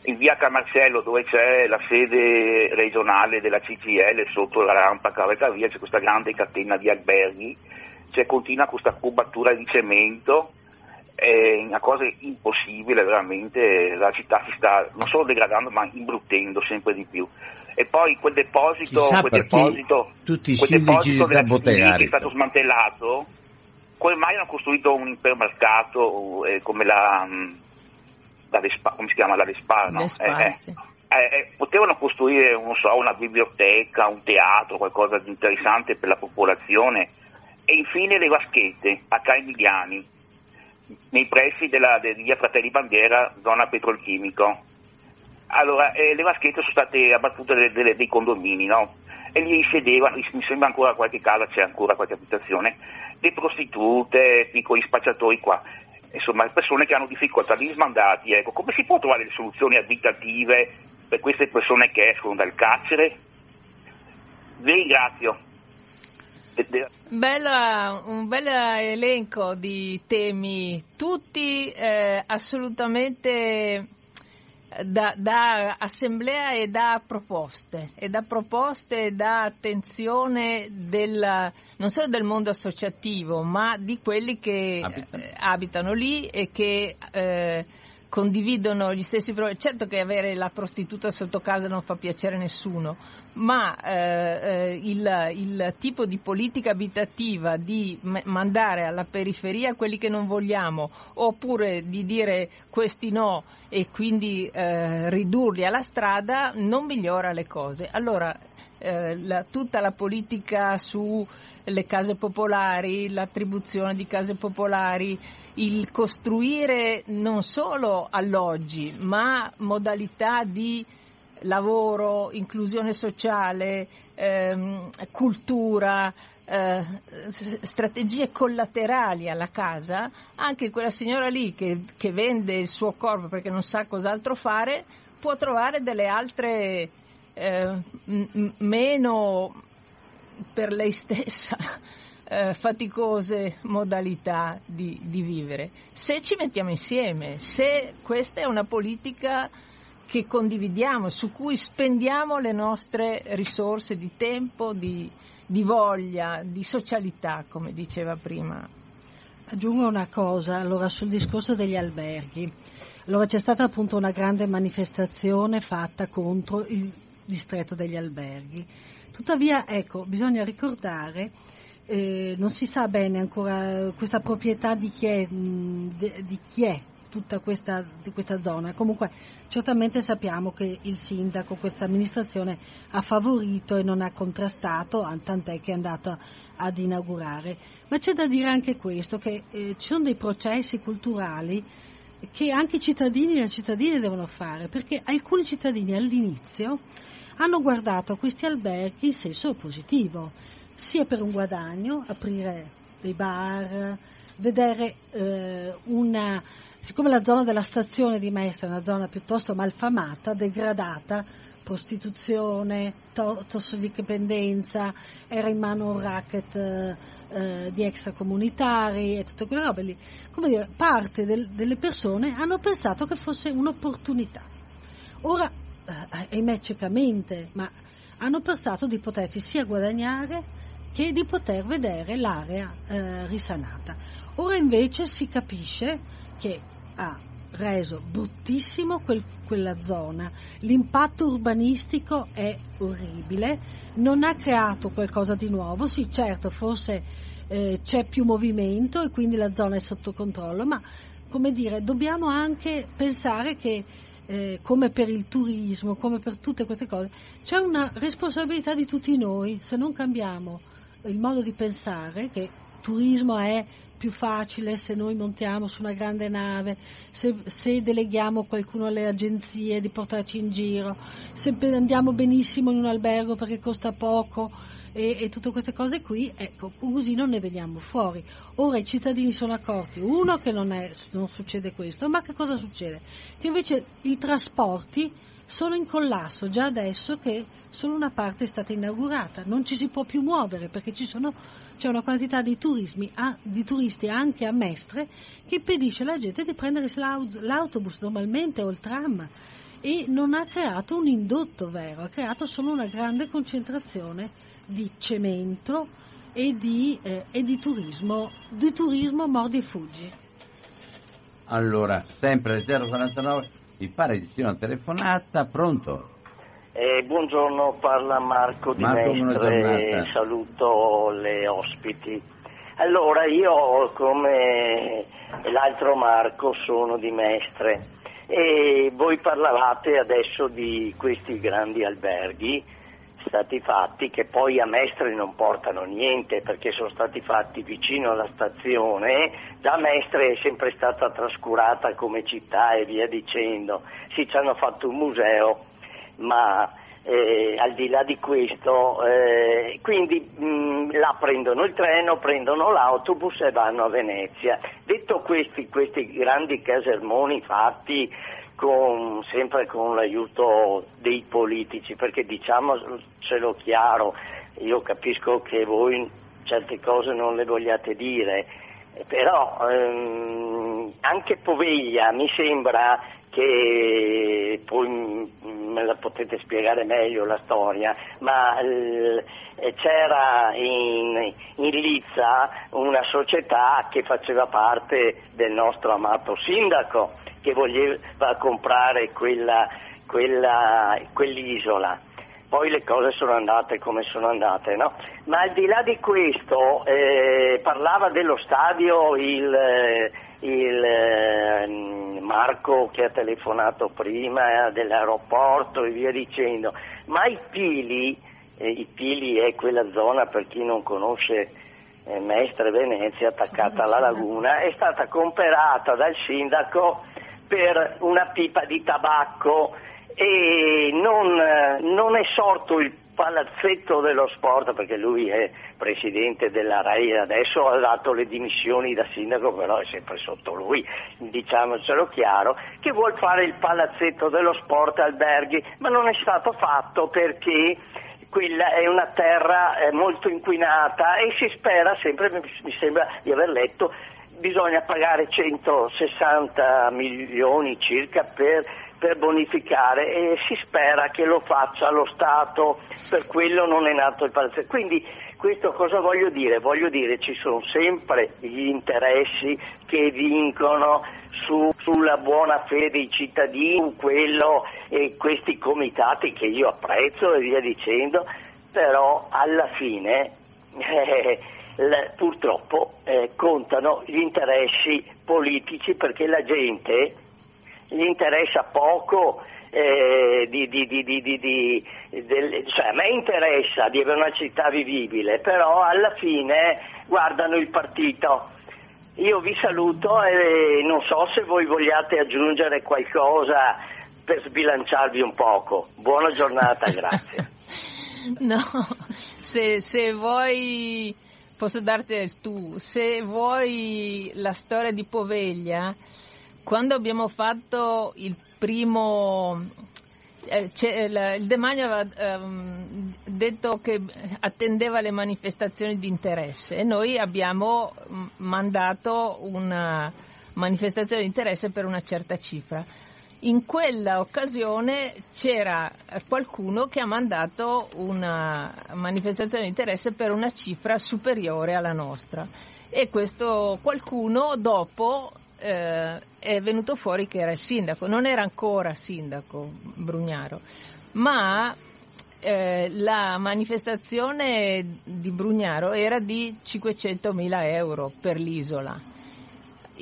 in via Camarcello, dove c'è la sede regionale della C G I L, sotto la rampa Cavalcavia c'è questa grande catena di alberghi, c'è continua questa cubatura di cemento, è una cosa impossibile veramente, la città si sta non solo degradando ma imbruttendo sempre di più. E poi quel deposito, quel deposito, tutti quel deposito della C G I L che è stato smantellato, come mai hanno costruito un ipermercato eh, come la... la rispa- come si chiama la Rispano, eh, eh, eh, potevano costruire non so, una biblioteca, un teatro, qualcosa di interessante per la popolazione. E infine le vaschette a Caimigliani, nei pressi della, della via Fratelli Bandiera, zona petrolchimico. Allora, eh, le vaschette sono state abbattute delle, delle, dei condomini, no? E lì sedevano, mi sembra ancora qualche casa, c'è ancora qualche abitazione, le prostitute, piccoli spacciatori qua. Insomma, persone che hanno difficoltà, gli smandati, ecco. Come si può trovare le soluzioni abitative per queste persone che escono dal carcere? Vi ringrazio. Bella, un bel elenco di temi, tutti eh, assolutamente da, da assemblea e da proposte, e da proposte e da attenzione della, non solo del mondo associativo, ma di quelli che abitano, eh, abitano lì e che eh, condividono gli stessi problemi. Certo che avere la prostituta sotto casa non fa piacere a nessuno, ma eh, il, il tipo di politica abitativa di m- mandare alla periferia quelli che non vogliamo, oppure di dire questi no e quindi eh, ridurli alla strada, non migliora le cose. Allora eh, la, tutta la politica su le case popolari, l'attribuzione di case popolari, il costruire non solo alloggi ma modalità di lavoro, inclusione sociale, ehm, cultura, eh, strategie collaterali alla casa. Anche quella signora lì che, che vende il suo corpo perché non sa cos'altro fare può trovare delle altre eh, m- meno per lei stessa eh, faticose modalità di, di vivere, se ci mettiamo insieme, se questa è una politica che condividiamo, su cui spendiamo le nostre risorse di tempo, di, di voglia, di socialità, come diceva prima. Aggiungo una cosa, allora, sul discorso degli alberghi. Allora, c'è stata appunto una grande manifestazione fatta contro il distretto degli alberghi. Tuttavia, ecco, bisogna ricordare, eh, non si sa bene ancora questa proprietà di chi è, di chi è tutta questa, di questa zona. Comunque certamente sappiamo che il sindaco, questa amministrazione, ha favorito e non ha contrastato, tant'è che è andato ad inaugurare. Ma c'è da dire anche questo, che eh, ci sono dei processi culturali che anche i cittadini e le cittadine devono fare, perché alcuni cittadini all'inizio hanno guardato a questi alberghi in senso positivo, sia per un guadagno, aprire dei bar, vedere eh, una... Siccome la zona della stazione di Mestre è una zona piuttosto malfamata, degradata, prostituzione, to- tossodipendenza, era in mano un racket eh, di extracomunitari e tutte quelle robe lì, come dire, parte del- delle persone hanno pensato che fosse un'opportunità. Ora, eh, ahimè ciecamente, ma hanno pensato di poterci sia guadagnare che di poter vedere l'area eh, risanata. Ora invece si capisce che ha reso bruttissimo quel, quella zona, l'impatto urbanistico è orribile, non ha creato qualcosa di nuovo. Sì, certo, forse eh, c'è più movimento e quindi la zona è sotto controllo, ma come dire, dobbiamo anche pensare che eh, come per il turismo, come per tutte queste cose, c'è una responsabilità di tutti noi. Se non cambiamo il modo di pensare, che turismo è più facile se noi montiamo su una grande nave, se, se deleghiamo qualcuno alle agenzie di portarci in giro, se andiamo benissimo in un albergo perché costa poco e, e tutte queste cose qui, ecco, così non ne veniamo fuori. Ora i cittadini sono accorti, uno, che non, è, non succede questo, ma che cosa succede? Che invece i trasporti sono in collasso, già adesso che solo una parte è stata inaugurata, non ci si può più muovere perché ci sono, c'è una quantità di, turismi, ah, di turisti anche a Mestre che impedisce alla gente di prendere l'autobus normalmente o il tram, e non ha creato un indotto vero, ha creato solo una grande concentrazione di cemento e di, eh, e di turismo, di turismo mordi e fuggi. Allora, sempre zero quarantanove. Mi pare che sia una telefonata. Pronto? Eh, buongiorno, parla Marco di Marco Mestre, saluto le ospiti. Allora, io come l'altro Marco sono di Mestre E voi parlavate adesso di questi grandi alberghi stati fatti, che poi a Mestre non portano niente perché sono stati fatti vicino alla stazione. Da Mestre è sempre stata trascurata come città e via dicendo. Sì, ci hanno fatto un museo, ma eh, al di là di questo eh, quindi mh, là prendono il treno, prendono l'autobus e vanno a Venezia. Detto questi, questi grandi casermoni fatti con, sempre con l'aiuto dei politici, perché diciamocelo chiaro, io capisco che voi certe cose non le vogliate dire, però ehm, anche Poveglia mi sembra che poi me la potete spiegare meglio la storia, ma eh, c'era in, in Lizza una società che faceva parte del nostro amato sindaco che voleva comprare quella, quella, quell'isola. Poi le cose sono andate come sono andate, no? Ma al di là di questo eh, parlava dello stadio il, il eh, Marco che ha telefonato prima, dell'aeroporto e via dicendo, ma i Pili, eh, i Pili è quella zona, per chi non conosce eh, Mestre Venezia, attaccata alla laguna, è stata comprata dal sindaco per una pipa di tabacco. E non, non è sorto il palazzetto dello sport, perché lui è presidente della RAI, adesso ha dato le dimissioni da sindaco, però è sempre sotto lui, diciamocelo chiaro, che vuol fare il palazzetto dello sport alberghi, ma non è stato fatto perché quella è una terra molto inquinata e si spera sempre, mi sembra di aver letto, bisogna pagare centosessanta milioni circa per, per bonificare, e si spera che lo faccia lo Stato, per quello non è nato il palazzo. Quindi questo cosa voglio dire? Voglio dire ci sono sempre gli interessi che vincono su, sulla buona fede dei cittadini, quello e questi comitati che io apprezzo e via dicendo, però alla fine... Eh, purtroppo eh, contano gli interessi politici, perché la gente gli interessa poco eh, di, di, di, di, di, di del, cioè a me interessa di avere una città vivibile, però alla fine guardano il partito. Io vi saluto e non so se voi vogliate aggiungere qualcosa per sbilanciarvi un poco. Buona giornata, grazie. No, se, se vuoi posso darti del tu. Se vuoi la storia di Poveglia, quando abbiamo fatto il primo, eh, il, il demanio aveva ehm, detto che attendeva le manifestazioni di interesse, e noi abbiamo mandato una manifestazione di interesse per una certa cifra. In quella occasione c'era qualcuno che ha mandato una manifestazione di interesse per una cifra superiore alla nostra, e questo qualcuno dopo eh, è venuto fuori che era il sindaco. Non era ancora sindaco Brugnaro, ma eh, la manifestazione di Brugnaro era di cinquecentomila euro per l'isola.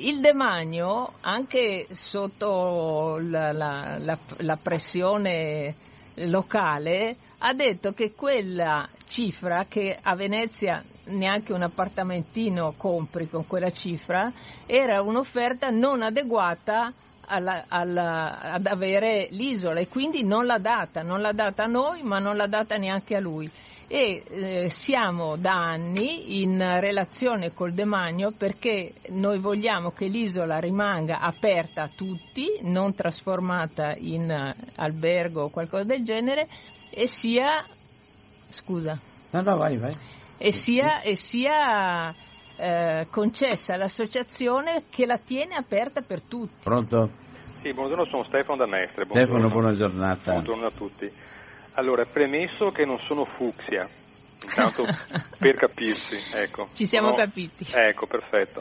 Il demanio, anche sotto la, la, la, la pressione locale, ha detto che quella cifra, che a Venezia neanche un appartamentino compri con quella cifra, era un'offerta non adeguata alla, alla, ad avere l'isola, e quindi non l'ha data, non l'ha data a noi, ma non l'ha data neanche a lui. E eh, siamo da anni in relazione col demanio, perché noi vogliamo che l'isola rimanga aperta a tutti, non trasformata in uh, albergo o qualcosa del genere, e sia scusa no, no, vai, vai. e sia, e sia eh, concessa all'associazione che la tiene aperta per tutti. Pronto? Sì, buongiorno, sono Stefano da Mestre. Buongiorno. Stefano, buona giornata. Buongiorno a tutti. Allora, premesso che non sono fucsia, intanto per capirsi, ecco. Ci siamo no? capiti. Ecco, perfetto.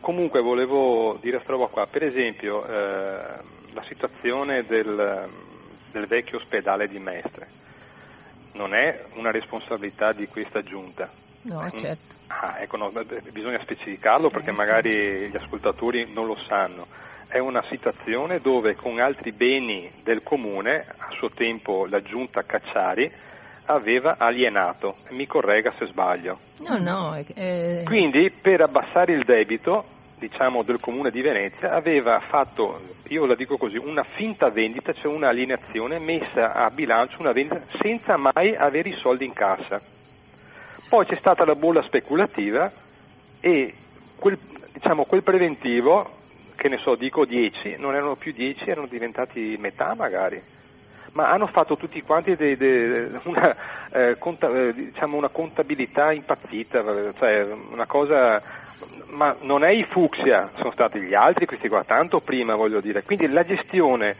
Comunque volevo dire questa roba qua, per esempio eh, la situazione del, del vecchio ospedale di Mestre non è una responsabilità di questa giunta. No, mm. certo. Ah, ecco, no, bisogna specificarlo perché eh, magari gli ascoltatori non lo sanno. è una situazione dove con altri beni del comune, a suo tempo la giunta Cacciari, aveva alienato, mi corregga se sbaglio. No, no. Eh... Quindi per abbassare il debito, diciamo, del comune di Venezia, aveva fatto, io la dico così, una finta vendita, cioè una alienazione messa a bilancio, una vendita senza mai avere i soldi in cassa. Poi c'è stata la bolla speculativa e quel, diciamo, quel preventivo, che ne so, dico dieci, non erano più dieci, erano diventati metà magari. Ma hanno fatto tutti quanti de, de, una, eh, conta, eh, diciamo una contabilità impazzita, cioè una cosa, ma non è i fucsia, sono stati gli altri questi qua, tanto prima, voglio dire. Quindi la gestione,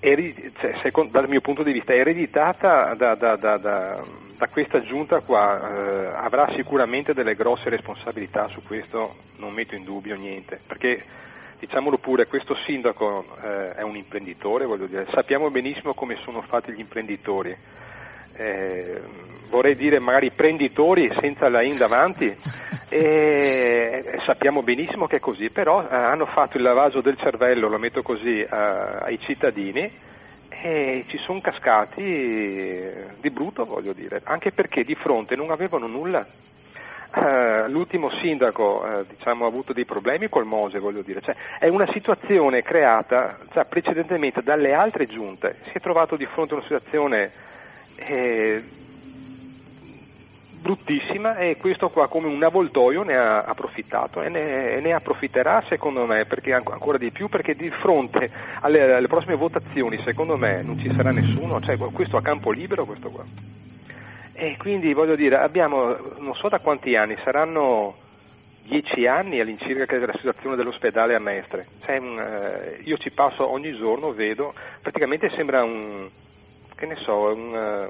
eri, cioè, secondo, dal mio punto di vista, è ereditata da, da, da, da, da questa giunta qua, eh, avrà sicuramente delle grosse responsabilità, su questo non metto in dubbio niente, perché diciamolo pure, questo sindaco eh, è un imprenditore, voglio dire, sappiamo benissimo come sono fatti gli imprenditori, eh, vorrei dire magari prenditori senza la in davanti, e sappiamo benissimo che è così, però eh, hanno fatto il lavaggio del cervello, lo metto così, a, ai cittadini, e ci sono cascati di brutto, voglio dire, anche perché di fronte non avevano nulla. Uh, l'ultimo sindaco uh, diciamo, ha avuto dei problemi col Mose, voglio dire, cioè, è una situazione creata già precedentemente dalle altre giunte, si è trovato di fronte a una situazione eh, bruttissima, e questo qua come un avvoltoio ne ha approfittato e ne, e ne approfitterà, secondo me, perché ancora di più, perché di fronte alle, alle prossime votazioni secondo me non ci sarà nessuno, cioè, questo a campo libero, questo qua. E quindi, voglio dire, abbiamo, non so da quanti anni, saranno dieci anni all'incirca, che è la situazione dell'ospedale a Mestre. Cioè, un, io ci passo ogni giorno, vedo, praticamente sembra un, che ne so, un,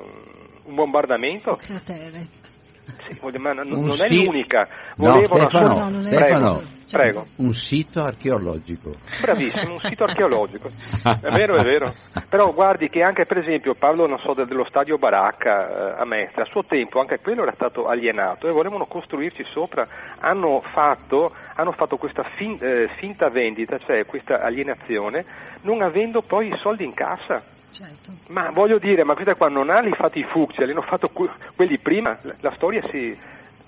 un bombardamento. Sì, ma non, non è si... l'unica. Volevano, no, Stefano, no, non è... Stefano, prego, prego. Un sito archeologico. Bravissimo, un sito archeologico. È vero, è vero. Però guardi che anche, per esempio, parlo, non so, dello stadio Baracca a Mestre, a suo tempo anche quello era stato alienato e volevano costruirci sopra. Hanno fatto, hanno fatto questa fin, eh, finta vendita, cioè questa alienazione, non avendo poi i soldi in cassa. Certo. Ma voglio dire, ma questa qua non ha li fatti i fucsia, li hanno fatto quelli prima, la storia si,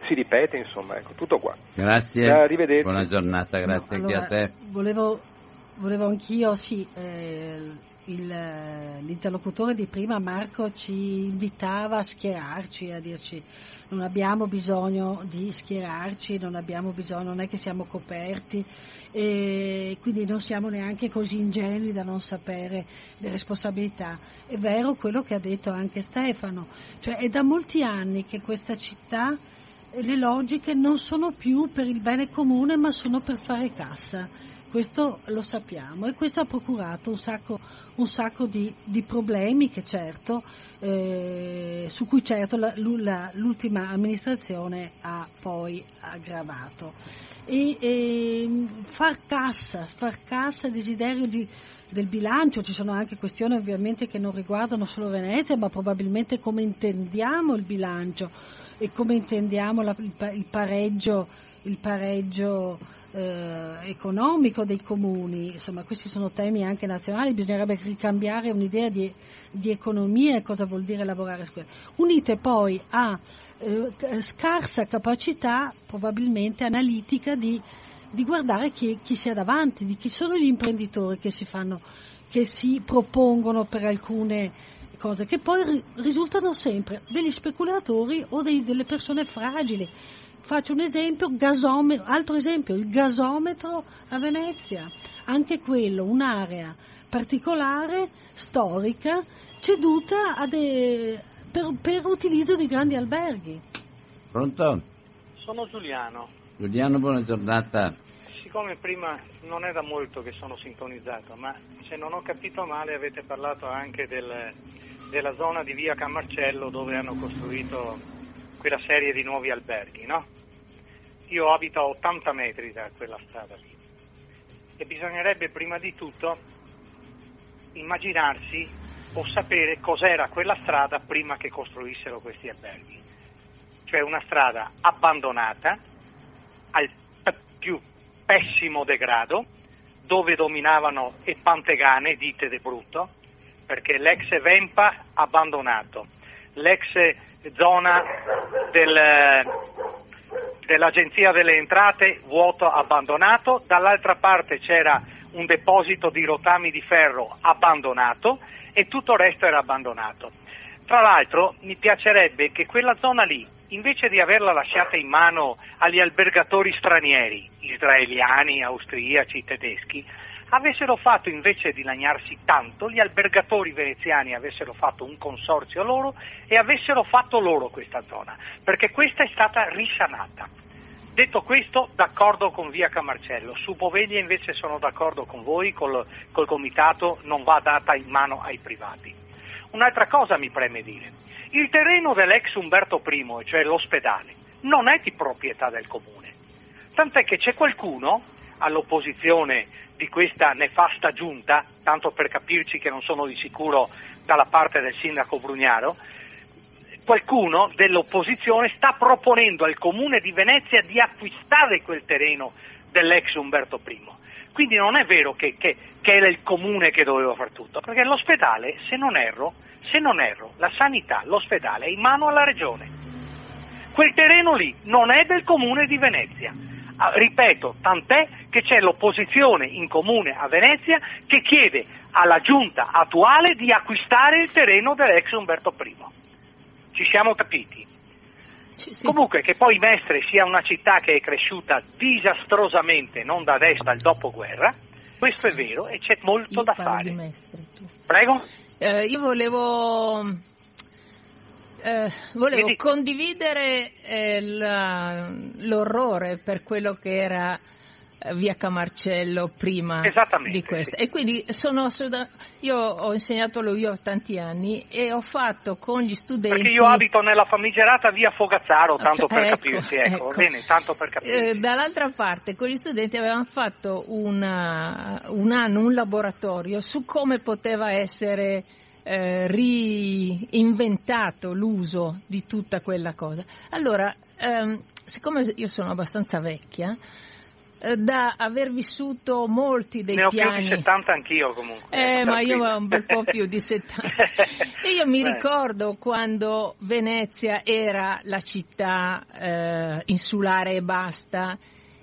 si ripete, insomma, ecco, tutto qua. Grazie, arrivederci. Buona giornata, grazie, no, allora, anche a te. Volevo, volevo anch'io, sì, eh, il, l'interlocutore di prima, Marco, ci invitava a schierarci, a dirci non abbiamo bisogno di schierarci, non abbiamo bisogno, non è che siamo coperti. E quindi non siamo neanche così ingenui da non sapere le responsabilità. È vero quello che ha detto anche Stefano, cioè è da molti anni che questa città le logiche non sono più per il bene comune, ma sono per fare cassa. Questo lo sappiamo, e questo ha procurato un sacco, un sacco di, di problemi che certo, eh, su cui certo la, la, l'ultima amministrazione ha poi aggravato. E, e far cassa, far cassa, desiderio di, del bilancio. Ci sono anche questioni ovviamente che non riguardano solo Venezia, ma probabilmente come intendiamo il bilancio e come intendiamo la, il, il pareggio, il pareggio eh, economico dei comuni. Insomma, questi sono temi anche nazionali, bisognerebbe ricambiare un'idea di, di economia e cosa vuol dire lavorare a scuola. Unite poi a Eh, scarsa capacità probabilmente analitica di, di guardare chi, chi sia davanti, di chi sono gli imprenditori che si fanno, che si propongono per alcune cose che poi ri, risultano sempre degli speculatori o dei, delle persone fragili. Faccio un esempio, gasome, altro esempio, il gasometro a Venezia, anche quello un'area particolare storica ceduta a dei Per, per utilizzo di grandi alberghi. Pronto? Sono Giuliano. Giuliano, buona giornata. Siccome prima non è da molto che sono sintonizzato, ma se non ho capito male avete parlato anche del, della zona di via Can Marcello, dove hanno costruito quella serie di nuovi alberghi, no? Io abito a ottanta metri da quella strada lì, e bisognerebbe prima di tutto immaginarsi o sapere cos'era quella strada prima che costruissero questi alberghi, cioè una strada abbandonata al più pessimo degrado, dove dominavano e Pantegane, dite de brutto, perché l'ex Vempa abbandonato, l'ex zona del, dell'Agenzia delle Entrate vuoto abbandonato, dall'altra parte c'era un deposito di rotami di ferro abbandonato e tutto il resto era abbandonato. Tra l'altro mi piacerebbe che quella zona lì, invece di averla lasciata in mano agli albergatori stranieri, israeliani, austriaci, tedeschi, avessero fatto, invece di lagnarsi tanto, gli albergatori veneziani avessero fatto un consorzio loro e avessero fatto loro questa zona, perché questa è stata risanata. Detto questo, d'accordo con via Camarcello. Su Poveglia invece sono d'accordo con voi, col, col comitato, non va data in mano ai privati. Un'altra cosa mi preme dire. Il terreno dell'ex Umberto Primo, cioè l'ospedale, non è di proprietà del comune. Tant'è che c'è qualcuno, all'opposizione di questa nefasta giunta, tanto per capirci che non sono di sicuro dalla parte del sindaco Brugnaro, qualcuno dell'opposizione sta proponendo al comune di Venezia di acquistare quel terreno dell'ex Umberto Primo. Quindi non è vero che, che, che era il comune che doveva far tutto, perché l'ospedale, se non erro, se non erro, la sanità, l'ospedale è in mano alla regione. Quel terreno lì non è del comune di Venezia. Ah, ripeto, tant'è che c'è l'opposizione in comune a Venezia che chiede alla giunta attuale di acquistare il terreno dell'ex Umberto Primo. Ci siamo capiti? Sì. Comunque, che poi Mestre sia una città che è cresciuta disastrosamente, non da adesso, dal dopoguerra, questo è vero e c'è molto da fare. Mestre, Prego? Eh, io volevo, eh, volevo condividere eh, la, l'orrore per quello che era via Camarcello prima di questo. Sì. E quindi sono io ho insegnato lo io tanti anni e ho fatto con gli studenti. Perché io abito nella famigerata via Fogazzaro, tanto per ecco, capirsi, ecco, ecco. Bene, tanto per capirsi. Eh, dall'altra parte con gli studenti avevamo fatto una, un anno un laboratorio su come poteva essere eh, reinventato l'uso di tutta quella cosa. Allora, ehm, siccome io sono abbastanza vecchia, da aver vissuto molti dei piani. Ne ho piani. più di settanta anch'io comunque. Eh, ma io ho un bel po' più di settanta. E io mi Beh. ricordo quando Venezia era la città eh, insulare e basta,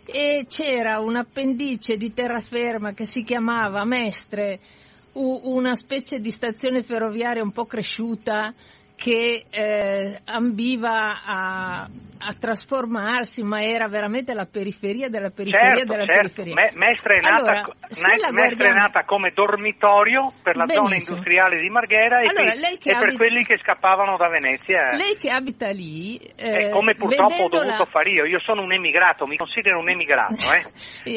e c'era un appendice di terraferma che si chiamava Mestre, una specie di stazione ferroviaria un po' cresciuta, che eh, ambiva a, a trasformarsi, ma era veramente la periferia della periferia certo, della certo. periferia. Me, Mestre, è nata, allora, Mestre guardiamo... è nata come dormitorio per la Benissimo. zona industriale di Marghera e, allora, che, che e abita... per quelli che scappavano da Venezia. Lei che abita lì... Eh, eh, come purtroppo ho dovuto la... fare io, io sono un emigrato, mi considero un emigrato. Eh.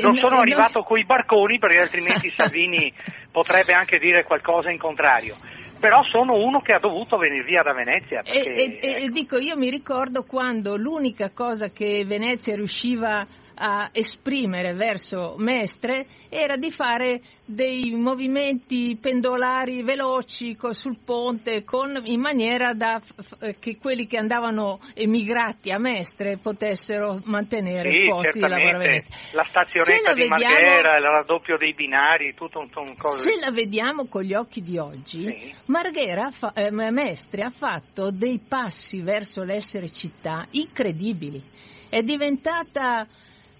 Non no, sono arrivato no... coi barconi perché altrimenti Salvini potrebbe anche dire qualcosa in contrario. Però sono uno che ha dovuto venire via da Venezia. Perché, e, e, ecco. e dico, io mi ricordo quando l'unica cosa che Venezia riusciva a esprimere verso Mestre era di fare dei movimenti pendolari veloci sul ponte, con, in maniera da che quelli che andavano emigrati a Mestre potessero mantenere sì, i posti certamente. di lavoro a Venezia. La stazionetta di vediamo, Marghera, il raddoppio dei binari, tutto un, un cosa. Se la vediamo con gli occhi di oggi, sì. Marghera fa, eh, Mestre ha fatto dei passi verso l'essere città incredibili. È diventata,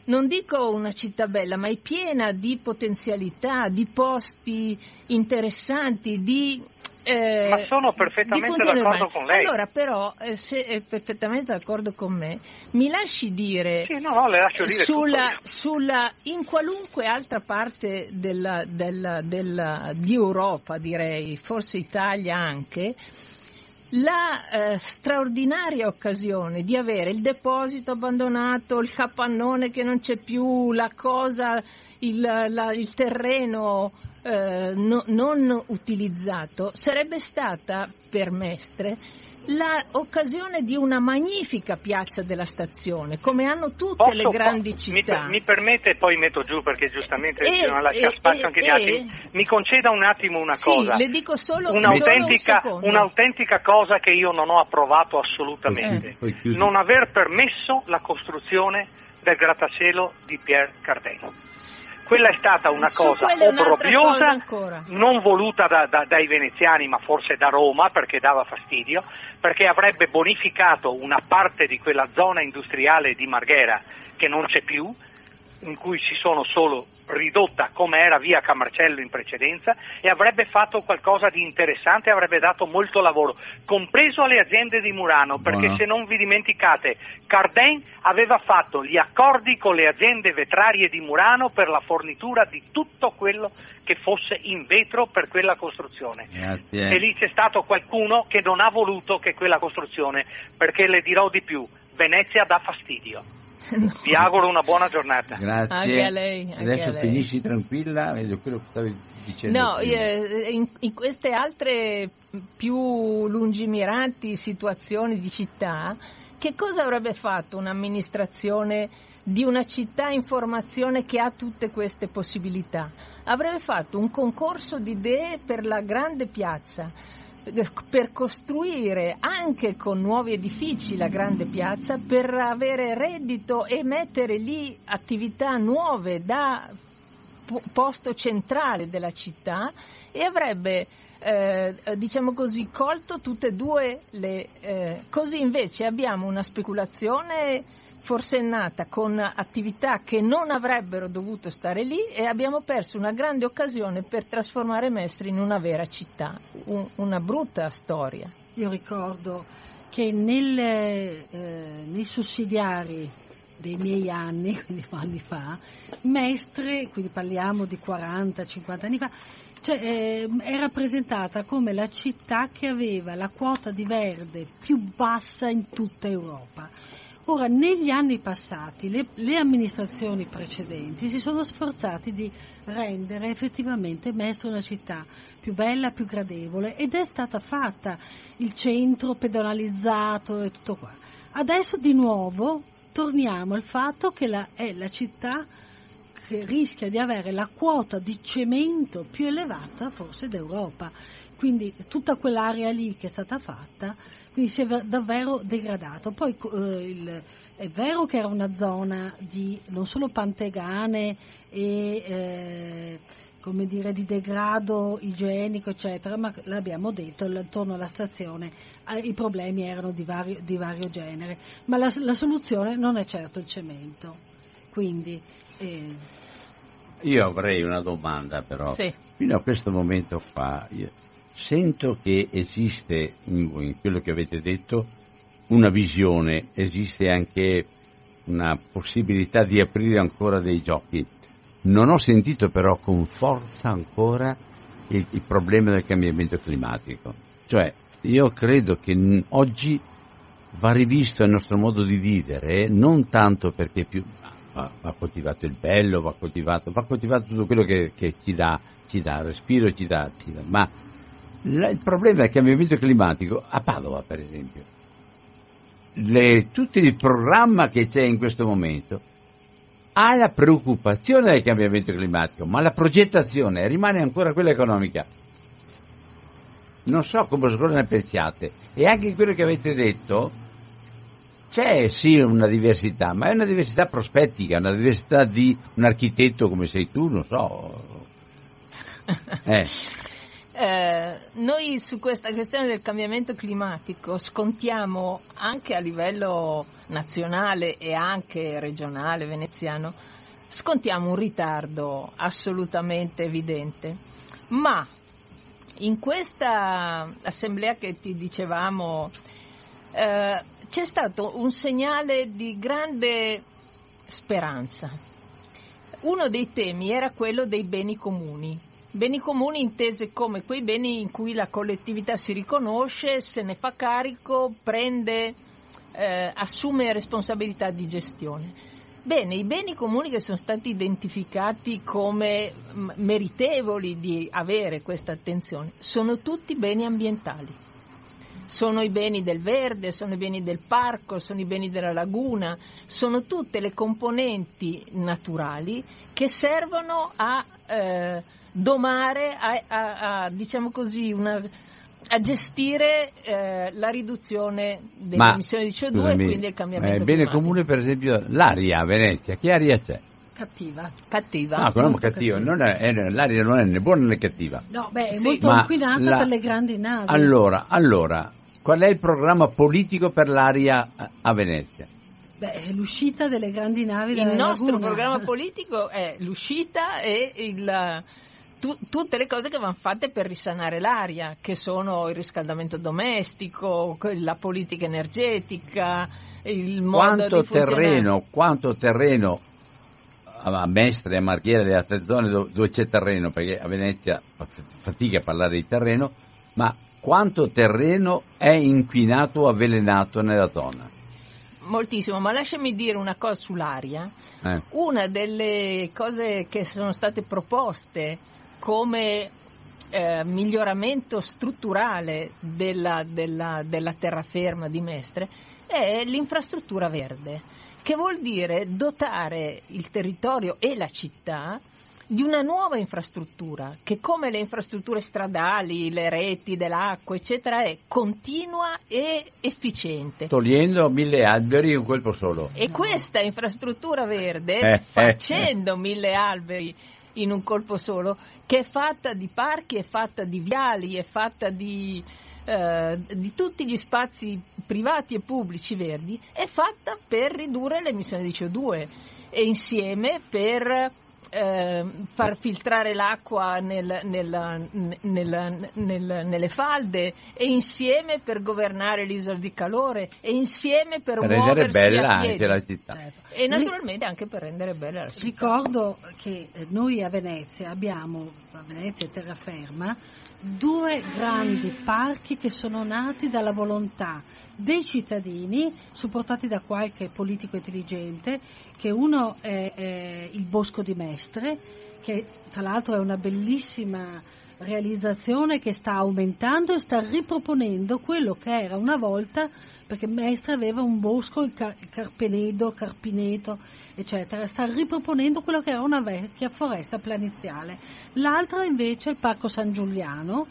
non dico una città bella, ma è piena di potenzialità, di posti interessanti, di eh, ma sono perfettamente d'accordo con lei. Allora, però, eh, se è perfettamente d'accordo con me, mi lasci dire, sì, no, no, le lascio dire sulla, sulla, in qualunque altra parte della, della, della, di Europa, direi, forse Italia anche, la eh, straordinaria occasione di avere il deposito abbandonato, il capannone che non c'è più, la cosa, il, la, il terreno eh, no, non utilizzato, sarebbe stata per Mestre l'occasione di una magnifica piazza della stazione, come hanno tutte posso, le grandi posso, città. Mi, mi permette, poi metto giù perché giustamente eh, eh, lascia eh, spazio eh, anche gli eh, altri. Mi conceda un attimo una sì, cosa. Le dico solo un'autentica, solo un un'autentica cosa che io non ho approvato assolutamente. Eh. Non aver permesso la costruzione del grattacielo di Pierre Cardin. quella è stata una cosa obbrobriosa, non voluta da, da, dai veneziani, ma forse da Roma, perché dava fastidio, perché avrebbe bonificato una parte di quella zona industriale di Marghera che non c'è più, in cui si sono solo ridotta come era via Camarcello in precedenza, e avrebbe fatto qualcosa di interessante, avrebbe dato molto lavoro, compreso alle aziende di Murano, perché Buono. Se non vi dimenticate, Cardin aveva fatto gli accordi con le aziende vetrarie di Murano per la fornitura di tutto quello che fosse in vetro per quella costruzione. Grazie. E lì c'è stato qualcuno che non ha voluto che quella costruzione, perché le dirò di più, Venezia dà fastidio. No. Vi auguro una buona giornata. Grazie. Anche a lei. Anche Adesso a lei. Finisci tranquilla, meglio quello che stavi dicendo. No, eh, in, in queste altre più lungimiranti situazioni di città, che cosa avrebbe fatto un'amministrazione di una città in formazione che ha tutte queste possibilità? Avrebbe fatto un concorso di idee per la grande piazza, per costruire anche con nuovi edifici la grande piazza, per avere reddito e mettere lì attività nuove da posto centrale della città, e avrebbe eh, diciamo così colto tutte e due le eh, così invece abbiamo una speculazione forsennata con attività che non avrebbero dovuto stare lì, e abbiamo perso una grande occasione per trasformare Mestre in una vera città, un, una brutta storia. Io ricordo che nel, eh, nei sussidiari dei miei anni, quindi anni fa, Mestre, quindi parliamo di quaranta cinquanta anni fa, cioè, eh, era presentata come la città che aveva la quota di verde più bassa in tutta Europa. Ora, negli anni passati, le, le amministrazioni precedenti si sono sforzate di rendere effettivamente Mestre una città più bella, più gradevole, ed è stata fatta, il centro pedonalizzato e tutto qua. Adesso di nuovo torniamo al fatto che la, è la città che rischia di avere la quota di cemento più elevata forse d'Europa, quindi tutta quell'area lì che è stata fatta, quindi si è davvero degradato. Poi eh, il, è vero che era una zona di non solo pantegane e eh, come dire di degrado igienico eccetera, ma l'abbiamo detto, attorno alla stazione eh, i problemi erano di vario, di vario genere, ma la, la soluzione non è certo il cemento. Quindi eh. io avrei una domanda però, sì. Fino a questo momento qua io... sento che esiste, in quello che avete detto, una visione, esiste anche una possibilità di aprire ancora dei giochi. Non ho sentito però con forza ancora il, il problema del cambiamento climatico. Cioè, io credo che oggi va rivisto il nostro modo di vivere, non tanto perché più va, va coltivato il bello, va coltivato, va coltivato tutto quello che, che ci dà, ci dà respiro, ci dà, ci dà, ma il problema del cambiamento climatico a Padova, per esempio, le, tutto il programma che c'è in questo momento ha la preoccupazione del cambiamento climatico, ma la progettazione rimane ancora quella economica. Non so come cosa ne pensiate, e anche in quello che avete detto c'è sì una diversità, ma è una diversità prospettica, una diversità di un architetto come sei tu, non so. eh Eh, noi su questa questione del cambiamento climatico scontiamo anche a livello nazionale e anche regionale veneziano, scontiamo un ritardo assolutamente evidente, ma in questa assemblea che ti dicevamo eh, c'è stato un segnale di grande speranza. Uno dei temi era quello dei beni comuni. Beni comuni intese come quei beni in cui la collettività si riconosce, se ne fa carico, prende, eh, assume responsabilità di gestione. Bene, i beni comuni che sono stati identificati come meritevoli di avere questa attenzione sono tutti beni ambientali. Sono i beni del verde, sono i beni del parco, sono i beni della laguna, sono tutte le componenti naturali che servono a... Eh, domare a, a, a diciamo così una, a gestire eh, la riduzione delle ma, emissioni di C O due, scusami, e quindi il cambiamento ma è bene climatico. Comune per esempio l'aria a Venezia, che aria c'è? Cattiva. Cattiva. Ah, però cattiva. cattiva. Non è, è, l'aria non è né buona né cattiva. No, beh, è sì, molto inquinata la... per le grandi navi. Allora, allora, qual è il programma politico per l'aria a Venezia? Beh, l'uscita delle grandi navi dalla laguna. Il nostro programma politico è l'uscita e il... tutte le cose che vanno fatte per risanare l'aria, che sono il riscaldamento domestico, la politica energetica, il modo quanto di terreno, quanto terreno a Mestre, a Marghera, le altre zone dove c'è terreno, perché a Venezia fatica a parlare di terreno, ma quanto terreno è inquinato o avvelenato nella zona? Moltissimo, ma lasciami dire una cosa sull'aria. Eh. Una delle cose che sono state proposte come eh, miglioramento strutturale della, della, della terraferma di Mestre è l'infrastruttura verde, che vuol dire dotare il territorio e la città di una nuova infrastruttura che, come le infrastrutture stradali, le reti dell'acqua eccetera, è continua e efficiente, togliendo mille alberi in quel posto solo. E questa infrastruttura verde eh, facendo eh. mille alberi in un colpo solo, che è fatta di parchi, è fatta di viali, è fatta di, eh, di tutti gli spazi privati e pubblici verdi, è fatta per ridurre le emissioni di C O due e insieme per eh, far filtrare l'acqua nel, nella, nel, nel, nelle falde, e insieme per governare l'isola di calore, e insieme per, per muoversi bella a piedi. Anche la città. Certo. E naturalmente anche per rendere bella la città. Ricordo che noi a Venezia abbiamo, a Venezia terraferma, due grandi parchi che sono nati dalla volontà dei cittadini, supportati da qualche politico intelligente, che uno è, è il Bosco di Mestre, che tra l'altro è una bellissima realizzazione che sta aumentando e sta riproponendo quello che era una volta, perché Mestre aveva un bosco, il, car- il Carpenedo, Carpineto, eccetera, sta riproponendo quello che era una vecchia foresta planiziale. L'altra invece è il Parco San Giuliano,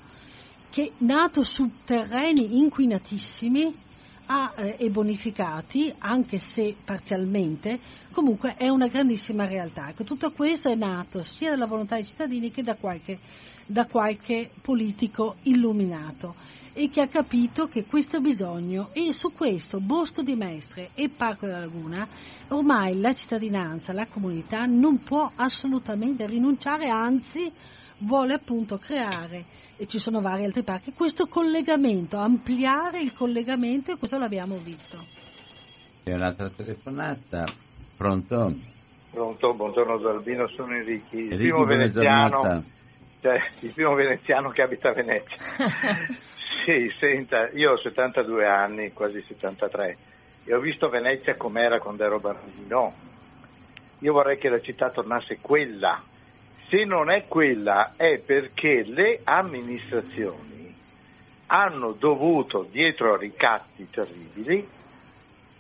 che nato su terreni inquinatissimi ha, eh, e bonificati, anche se parzialmente, comunque è una grandissima realtà. Ecco, tutto questo è nato sia dalla volontà dei cittadini che da qualche, da qualche politico illuminato, e che ha capito che questo bisogno, e su questo Bosco di Mestre e Parco della Laguna ormai la cittadinanza, la comunità non può assolutamente rinunciare, anzi vuole appunto creare, e ci sono vari altri parchi, questo collegamento, ampliare il collegamento, e questo l'abbiamo visto. C'è un'altra telefonata. Pronto? Pronto, buongiorno Zalbino, sono Enrico, il primo veneziano, cioè, il primo veneziano che abita a Venezia. Sì, senta, io ho settantadue anni, quasi settantatré, e ho visto Venezia com'era quando ero bambino. Io vorrei che la città tornasse quella. Se non è quella, è perché le amministrazioni hanno dovuto, dietro a ricatti terribili,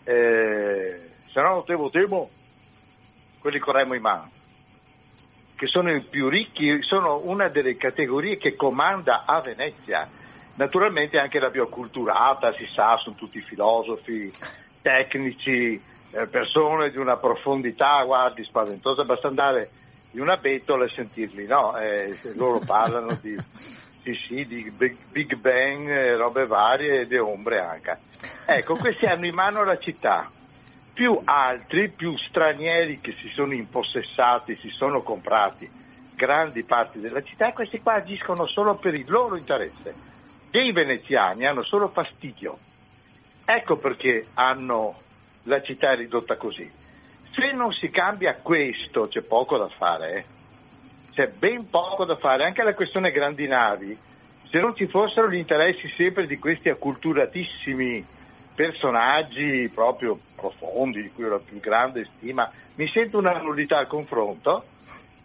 eh, se no te votiamo quelli con remo in mano, che sono i più ricchi, sono una delle categorie che comanda a Venezia. Naturalmente anche la più acculturata, si sa, sono tutti filosofi, tecnici, eh, persone di una profondità, guardi, spaventosa, basta andare di una bettola e sentirli, no? Eh, loro parlano di, di, sì, di Big, Big Bang, eh, robe varie e di ombre anche. Ecco, questi hanno in mano la città, più altri, più stranieri che si sono impossessati, si sono comprati grandi parti della città, e questi qua agiscono solo per il loro interesse. Che i veneziani hanno solo fastidio, ecco perché hanno la città ridotta così. Se non si cambia questo c'è poco da fare, eh? C'è ben poco da fare, anche la questione grandi navi, se non ci fossero gli interessi sempre di questi acculturatissimi personaggi proprio profondi, di cui ho la più grande stima, mi sento una nullità al confronto,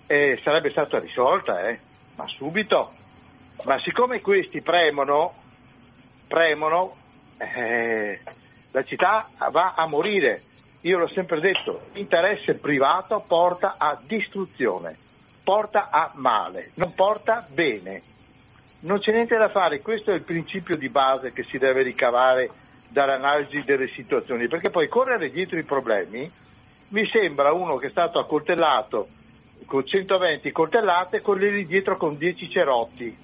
eh, sarebbe stata risolta, eh? Ma subito. Ma siccome questi premono, premono, eh, la città va a morire. Io l'ho sempre detto, l'interesse privato porta a distruzione, porta a male, non porta bene. Non c'è niente da fare, questo è il principio di base che si deve ricavare dall'analisi delle situazioni, perché poi correre dietro i problemi mi sembra uno che è stato accoltellato con centoventi coltellate, con lì dietro con dieci cerotti.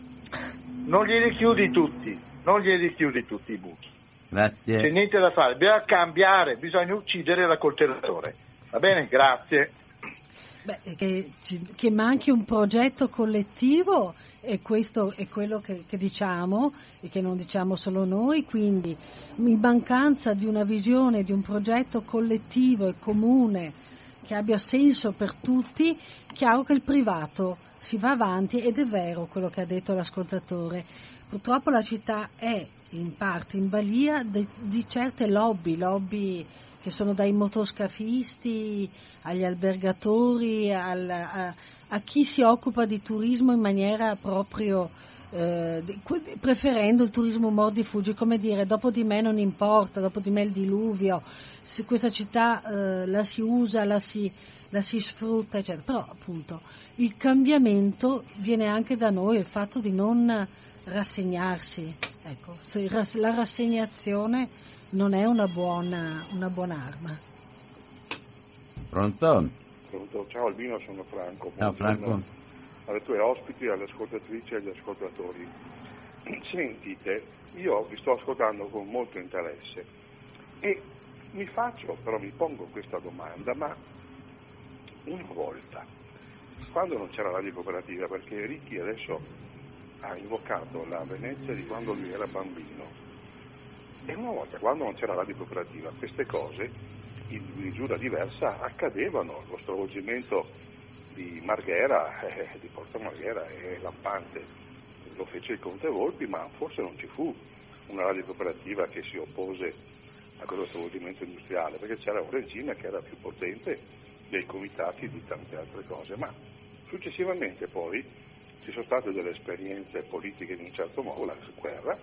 Non glieli chiudi tutti, non glieli chiudi tutti i buchi. Grazie. C'è niente da fare, bisogna cambiare, bisogna uccidere l'accoltellatore. Va bene? Grazie. Beh, che, che manchi un progetto collettivo, e questo è quello che, che diciamo e che non diciamo solo noi, quindi in mancanza di una visione, di un progetto collettivo e comune che abbia senso per tutti, chiaro che il privato si va avanti, ed è vero quello che ha detto l'ascoltatore. Purtroppo la città è in parte in balia di, di certe lobby, lobby che sono dai motoscafisti agli albergatori, al, a, a chi si occupa di turismo in maniera proprio, eh, preferendo il turismo mordi e fuggi, come dire, dopo di me non importa, dopo di me il diluvio, se questa città eh, la si usa, la si, la si sfrutta, eccetera. Però appunto il cambiamento viene anche da noi, il fatto di non rassegnarsi, ecco, la rassegnazione non è una buona, una buona arma. Pronto? Pronto? Ciao Albino, sono Franco. Ciao Franco. Alle tue ospiti, alle ascoltatrici e agli ascoltatori. Sentite, io vi sto ascoltando con molto interesse e mi faccio, però mi pongo questa domanda, ma una volta, quando non c'era la Radio Cooperativa, perché Ricchi adesso ha invocato la Venezia di quando lui era bambino, e una volta quando non c'era la Radio Cooperativa queste cose in misura diversa accadevano, lo stravolgimento di Marghera, eh, di Porto Marghera è lampante, lo fece il Conte Volpi, ma forse non ci fu una Radio Cooperativa che si oppose a quello stravolgimento industriale, perché c'era un regime che era più potente dei comitati di tante altre cose. Ma successivamente poi ci sono state delle esperienze politiche in un certo modo, la guerra,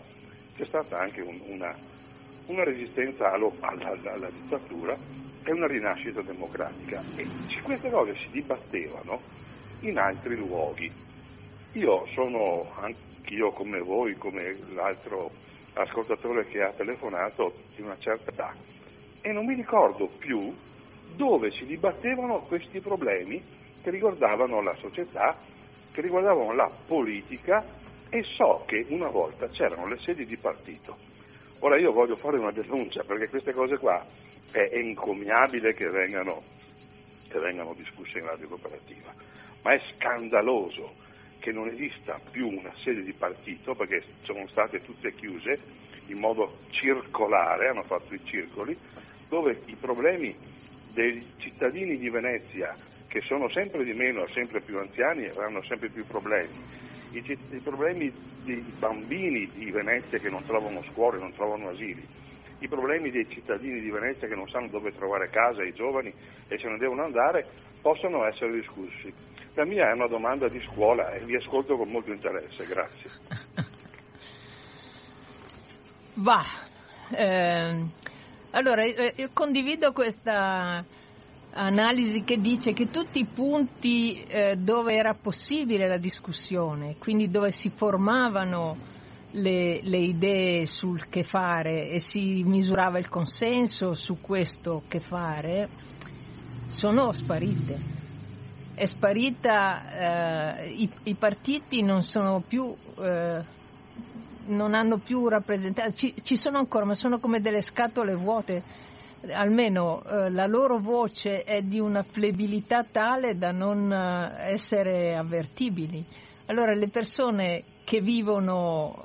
c'è stata anche un, una, una resistenza alla, alla, alla dittatura e una rinascita democratica, e queste cose si dibattevano in altri luoghi. Io sono, anch'io come voi, come l'altro ascoltatore che ha telefonato, di una certa età, e non mi ricordo più dove si dibattevano questi problemi che riguardavano la società, che riguardavano la politica, e so che una volta c'erano le sedi di partito. Ora io voglio fare una denuncia, perché queste cose qua è encomiabile che vengano, che vengano discusse in Radio Cooperativa, ma è scandaloso che non esista più una sede di partito, perché sono state tutte chiuse in modo circolare, hanno fatto i circoli, dove i problemi dei cittadini di Venezia, che sono sempre di meno, sempre più anziani, avranno sempre più problemi, I, i problemi dei bambini di Venezia che non trovano scuole, non trovano asili, i problemi dei cittadini di Venezia che non sanno dove trovare casa, i giovani, e se ne devono andare, possono essere discussi. La mia è una domanda di scuola e vi ascolto con molto interesse, grazie. Va, eh, allora io condivido questa analisi che dice che tutti i punti eh, dove era possibile la discussione, quindi dove si formavano le, le idee sul che fare e si misurava il consenso su questo che fare, sono sparite. È sparita, eh, i, i partiti non sono più, eh, non hanno più rappresentato, ci, ci sono ancora, ma sono come delle scatole vuote. Almeno eh, la loro voce è di una flebbilità tale da non eh, essere avvertibili. Allora le persone che vivono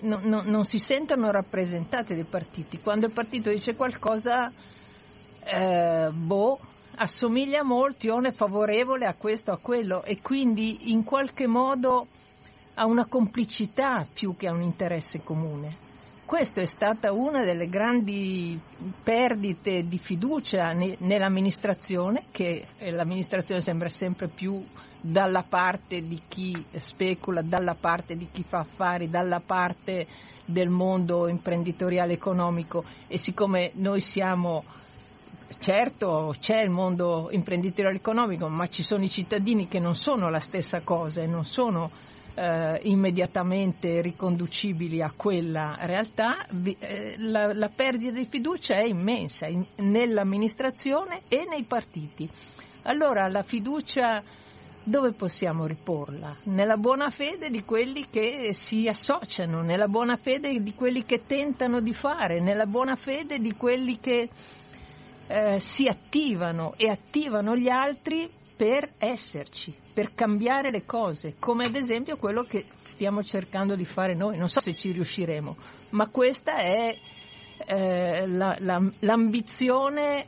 eh, no, no, non si sentono rappresentate dai partiti. Quando il partito dice qualcosa, eh, boh, assomiglia a molti o è favorevole a questo, a quello, e quindi in qualche modo ha una complicità più che a un interesse comune. Questa è stata una delle grandi perdite di fiducia nell'amministrazione, che l'amministrazione sembra sempre più dalla parte di chi specula, dalla parte di chi fa affari, dalla parte del mondo imprenditoriale economico, e siccome noi siamo, certo c'è il mondo imprenditoriale economico, ma ci sono i cittadini che non sono la stessa cosa e non sono eh, immediatamente riconducibili a quella realtà, vi, eh, la, la perdita di fiducia è immensa in, nell'amministrazione e nei partiti. Allora la fiducia dove possiamo riporla? Nella buona fede di quelli che si associano, nella buona fede di quelli che tentano di fare, nella buona fede di quelli che eh, si attivano e attivano gli altri per esserci, per cambiare le cose, come ad esempio quello che stiamo cercando di fare noi. Non so se ci riusciremo, ma questa è eh, la, la, l'ambizione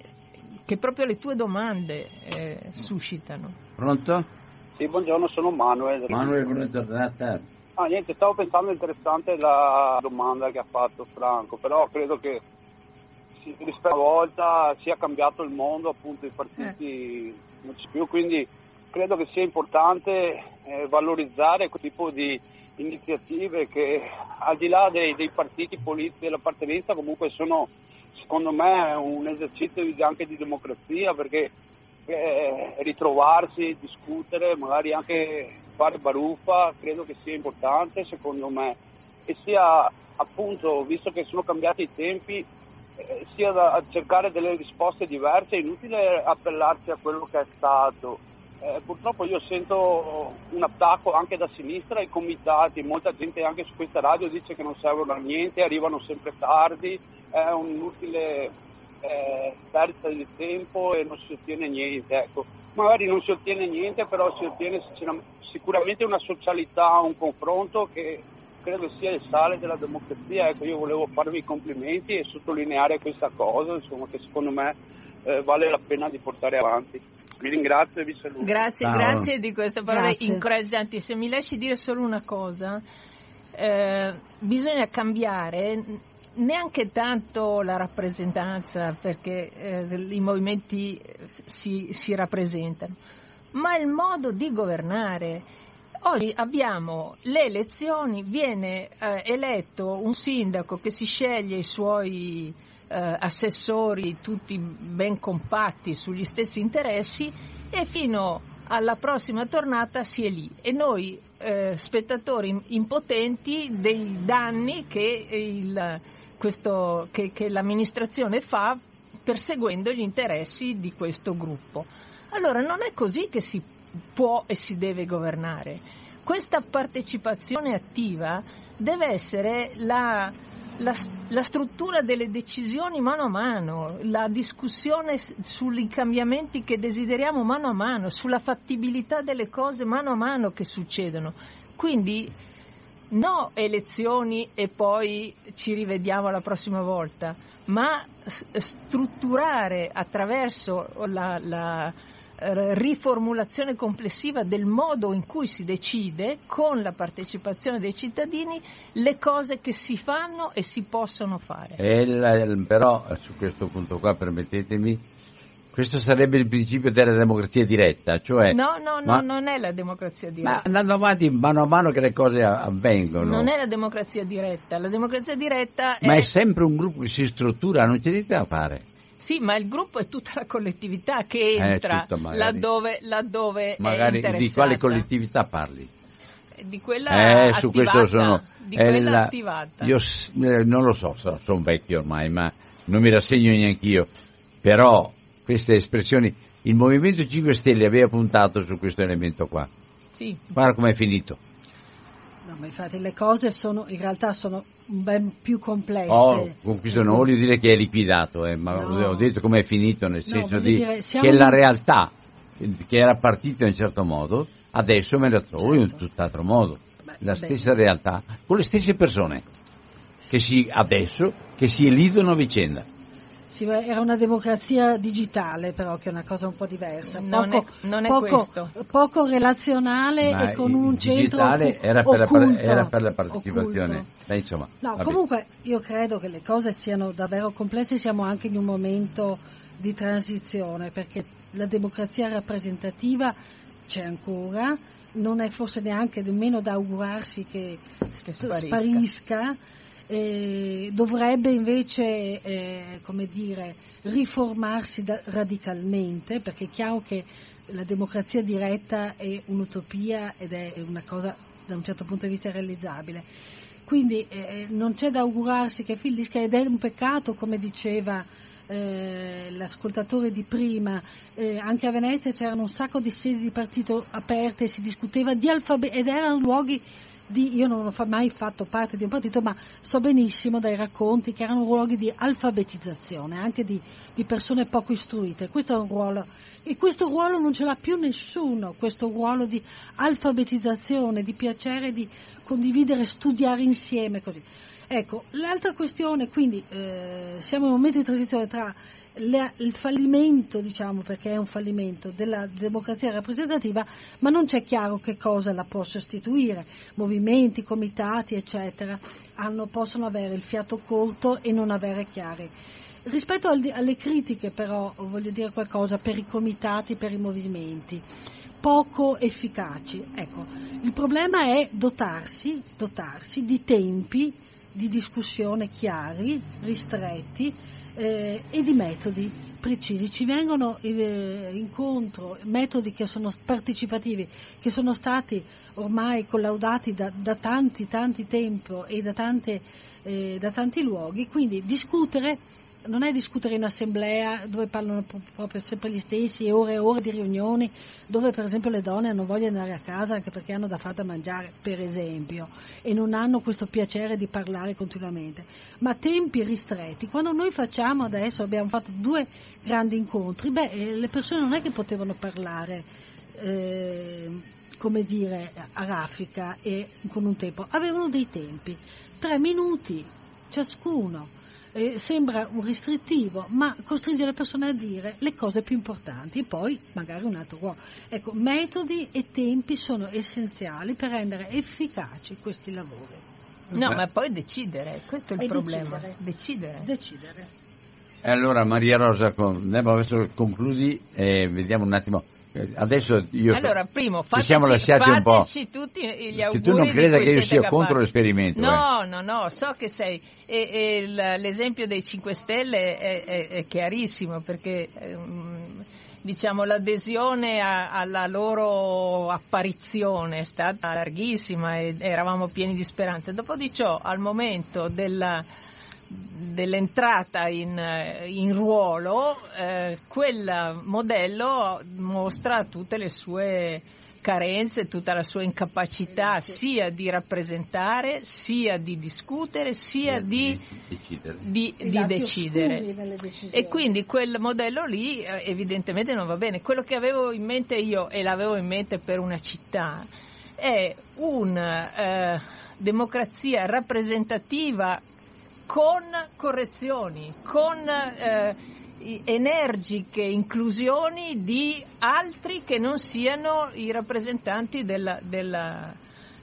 che proprio le tue domande eh, suscitano. Pronto? Sì, buongiorno, sono Manuel. Manuel, buongiorno a te. Ah, niente, stavo pensando, interessante la domanda che ha fatto Franco, però credo che rispetto a una volta sia cambiato il mondo, appunto i partiti eh. non c'è più, quindi credo che sia importante eh, valorizzare quel tipo di iniziative che al di là dei, dei partiti politici dell'appartenenza comunque sono, secondo me, un esercizio anche di democrazia, perché Eh, ritrovarsi, discutere, magari anche fare baruffa, credo che sia importante, secondo me, e sia appunto, visto che sono cambiati i tempi, eh, sia da cercare delle risposte diverse, è inutile appellarsi a quello che è stato. Eh, purtroppo io sento un attacco anche da sinistra ai comitati, molta gente anche su questa radio dice che non servono a niente, arrivano sempre tardi, è un inutile Eh, perdita di tempo e non si ottiene niente, ecco. Magari non si ottiene niente, però si ottiene sicuramente una socialità, un confronto che credo sia il sale della democrazia, ecco. Io volevo farvi i complimenti e sottolineare questa cosa, insomma, che secondo me eh, vale la pena di portare avanti. Vi ringrazio e vi saluto. Grazie, Ciao. Grazie di queste parole grazie. Incoraggianti. Se mi lasci dire solo una cosa, eh, bisogna cambiare neanche tanto la rappresentanza, perché eh, i movimenti si, si rappresentano, ma il modo di governare. Oggi abbiamo le elezioni, viene eh, eletto un sindaco che si sceglie i suoi eh, assessori, tutti ben compatti sugli stessi interessi, e fino alla prossima tornata si è lì, e noi eh, spettatori impotenti dei danni che il questo che, che l'amministrazione fa perseguendo gli interessi di questo gruppo. Allora non è così che si può e si deve governare. Questa partecipazione attiva deve essere la, la, la struttura delle decisioni mano a mano, la discussione sui cambiamenti che desideriamo mano a mano, sulla fattibilità delle cose mano a mano che succedono. Quindi no elezioni e poi ci rivediamo la prossima volta, ma strutturare attraverso la, la riformulazione complessiva del modo in cui si decide, con la partecipazione dei cittadini, le cose che si fanno e si possono fare. E la, però su questo punto qua permettetemi, questo sarebbe il principio della democrazia diretta, cioè... No, no, ma, no, non è la democrazia diretta. Ma andando avanti mano a mano che le cose avvengono. Non è la democrazia diretta, la democrazia diretta è... Ma è sempre un gruppo che si struttura, non c'è niente da fare. Sì, ma il gruppo è tutta la collettività che entra magari, laddove, laddove magari è interessata. Di quale collettività parli? Di quella eh, attivata. Su questo sono... Di eh, quella la, attivata. Io eh, non lo so, sono, sono vecchio ormai, ma non mi rassegno neanch'io, però... Queste espressioni, il Movimento cinque Stelle aveva puntato su questo elemento qua. Sì. Guarda com'è finito. No, ma infatti le cose sono, in realtà sono ben più complesse. Oh, con questo non voglio dire che è liquidato, eh, ma no. Ho detto com'è finito, nel senso no, di dire, siamo... che la realtà che era partita in un certo modo, adesso me la trovo certo. in un tutt'altro modo. Beh, la stessa bene. realtà, con le stesse persone, che si adesso, che si elidono a vicenda. Sì, era una democrazia digitale però, che è una cosa un po' diversa, poco, non è, non è poco, poco relazionale ma e con un centro era per, occulto, la, era per la partecipazione. Beh, insomma, no, comunque io credo che le cose siano davvero complesse, siamo anche in un momento di transizione, perché la democrazia rappresentativa c'è ancora, non è forse neanche nemmeno da augurarsi che, che sparisca, sparisca. Eh, dovrebbe invece eh, come dire, riformarsi da, radicalmente, perché è chiaro che la democrazia diretta è un'utopia ed è una cosa da un certo punto di vista irrealizzabile. Quindi eh, non c'è da augurarsi che fallisca, ed è un peccato, come diceva eh, l'ascoltatore di prima. Eh, anche a Venezia c'erano un sacco di sedi di partito aperte, si discuteva di alfabeto, ed erano luoghi di, io non ho mai fatto parte di un partito, ma so benissimo dai racconti che erano luoghi di alfabetizzazione anche di, di persone poco istruite. Questo è un ruolo, e questo ruolo non ce l'ha più nessuno, questo ruolo di alfabetizzazione, di piacere, di condividere, studiare insieme, così. Ecco, l'altra questione, quindi eh, siamo in un momento di transizione tra le, il fallimento, diciamo, perché è un fallimento della democrazia rappresentativa, ma non c'è chiaro che cosa la può sostituire. Movimenti, comitati, eccetera, hanno, possono avere il fiato corto e non avere chiari. Rispetto al, alle critiche, però, voglio dire qualcosa per i comitati, per i movimenti poco efficaci. Ecco, il problema è dotarsi, dotarsi di tempi di discussione chiari, ristretti eh, e di metodi precisi. Ci vengono eh, incontro metodi che sono partecipativi, che sono stati ormai collaudati da, da tanti tanti tempo e da, tante, eh, da tanti luoghi. Quindi discutere non è discutere in assemblea dove parlano proprio sempre gli stessi, ore e ore di riunioni, dove per esempio le donne hanno voglia di andare a casa anche perché hanno da fare da mangiare, per esempio, e non hanno questo piacere di parlare continuamente, ma tempi ristretti. Quando noi facciamo adesso, abbiamo fatto due grandi incontri, beh, le persone non è che potevano parlare eh, come dire a raffica e con un tempo, avevano dei tempi, tre minuti ciascuno. Eh, sembra un restrittivo, ma costringe le persone a dire le cose più importanti e poi magari un altro ruolo. Ecco, metodi e tempi sono essenziali per rendere efficaci questi lavori. No, beh, ma poi decidere, questo è il e problema. Decidere. Decidere. decidere. E allora Maria Rosa, adesso concludi e vediamo un attimo. Adesso io allora, primo, fateci, ci siamo lasciati un po'. Tutti gli auguri. Se tu non creda che io sia capaci. Contro l'esperimento. No, eh. no, no, so che sei. E, e l'esempio dei cinque Stelle è, è, è chiarissimo, perché diciamo l'adesione a, alla loro apparizione è stata larghissima e eravamo pieni di speranze. Dopo di ciò, al momento della, dell'entrata in, in ruolo, eh, quel modello mostra tutte le sue carenze, tutta la sua incapacità sia di rappresentare, sia di discutere, sia di, di decidere. Di, di decidere. E quindi quel modello lì evidentemente non va bene. Quello che avevo in mente io, e l'avevo in mente per una città, è una eh, democrazia rappresentativa con correzioni, con eh, energiche inclusioni di altri che non siano i rappresentanti della, della,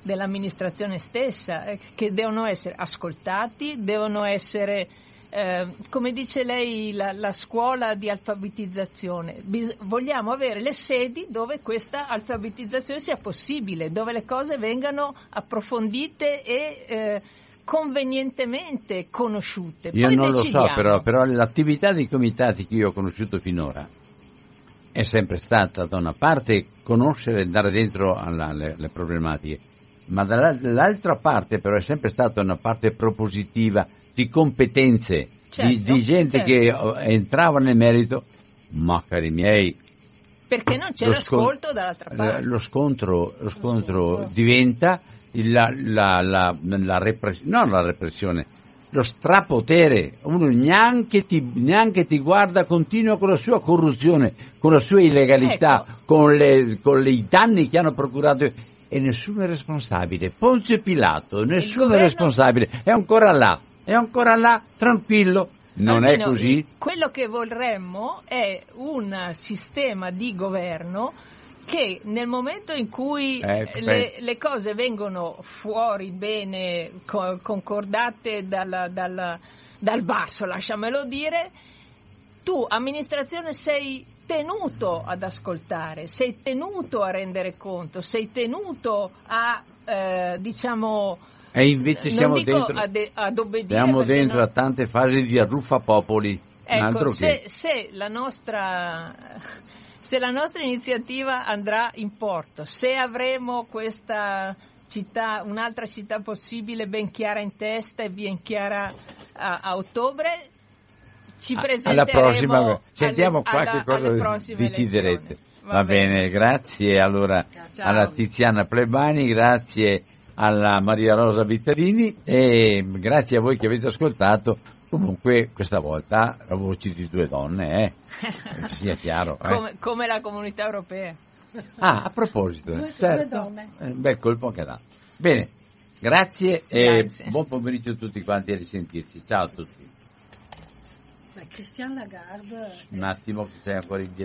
dell'amministrazione stessa, eh, che devono essere ascoltati, devono essere, eh, come dice lei, la, la scuola di alfabetizzazione. Bis- vogliamo avere le sedi dove questa alfabetizzazione sia possibile, dove le cose vengano approfondite e eh, convenientemente conosciute. Io Poi non decidiamo. Lo so, però, però l'attività dei comitati che io ho conosciuto finora è sempre stata, da una parte, conoscere e dare dentro alla, le, le problematiche, ma dall'altra parte però è sempre stata una parte propositiva di competenze, certo, di, di gente certo. che entrava nel merito, ma cari miei, perché non c'è l'ascolto scont- dall'altra parte. Lo scontro, lo scontro diventa La, la, la, la repressione, non la repressione, lo strapotere. Uno neanche ti, neanche ti guarda, continua con la sua corruzione, con la sua illegalità, ecco. con, le, con le, i danni che hanno procurato, e nessuno è responsabile. Ponzio Pilato, nessuno governo... è responsabile, è ancora là, è ancora là, tranquillo. Non Almeno, è così. Quello che vorremmo è un sistema di governo che nel momento in cui ecco, le, le cose vengono fuori bene, co- concordate dalla, dalla, dal basso, lasciamelo dire, tu amministrazione sei tenuto ad ascoltare, sei tenuto a rendere conto, sei tenuto a eh, diciamo e invece siamo non dico dentro, ad, ad obbedire, siamo dentro non... a tante fasi di arruffapopoli. Ecco, se, se la nostra Se la nostra iniziativa andrà in porto, se avremo questa città, un'altra città possibile ben chiara in testa e ben chiara a, a ottobre. Ci presenteremo alla prossima, sentiamo qualche cosa deciderete. Va, Va bene. bene, grazie allora Ciao. alla Tiziana Plebani, grazie alla Maria Rosa Vittadini e grazie a voi che avete ascoltato. Comunque questa volta la voce di due donne, eh? sia chiaro. Eh? Come, come la Comunità Europea. Ah, a proposito, due, certo, due donne. Beh, colpo anche là. Bene, grazie, grazie e buon pomeriggio a tutti quanti, a risentirci. Ciao a tutti. Cristian Lagarde. Un attimo che sei ancora in diretta.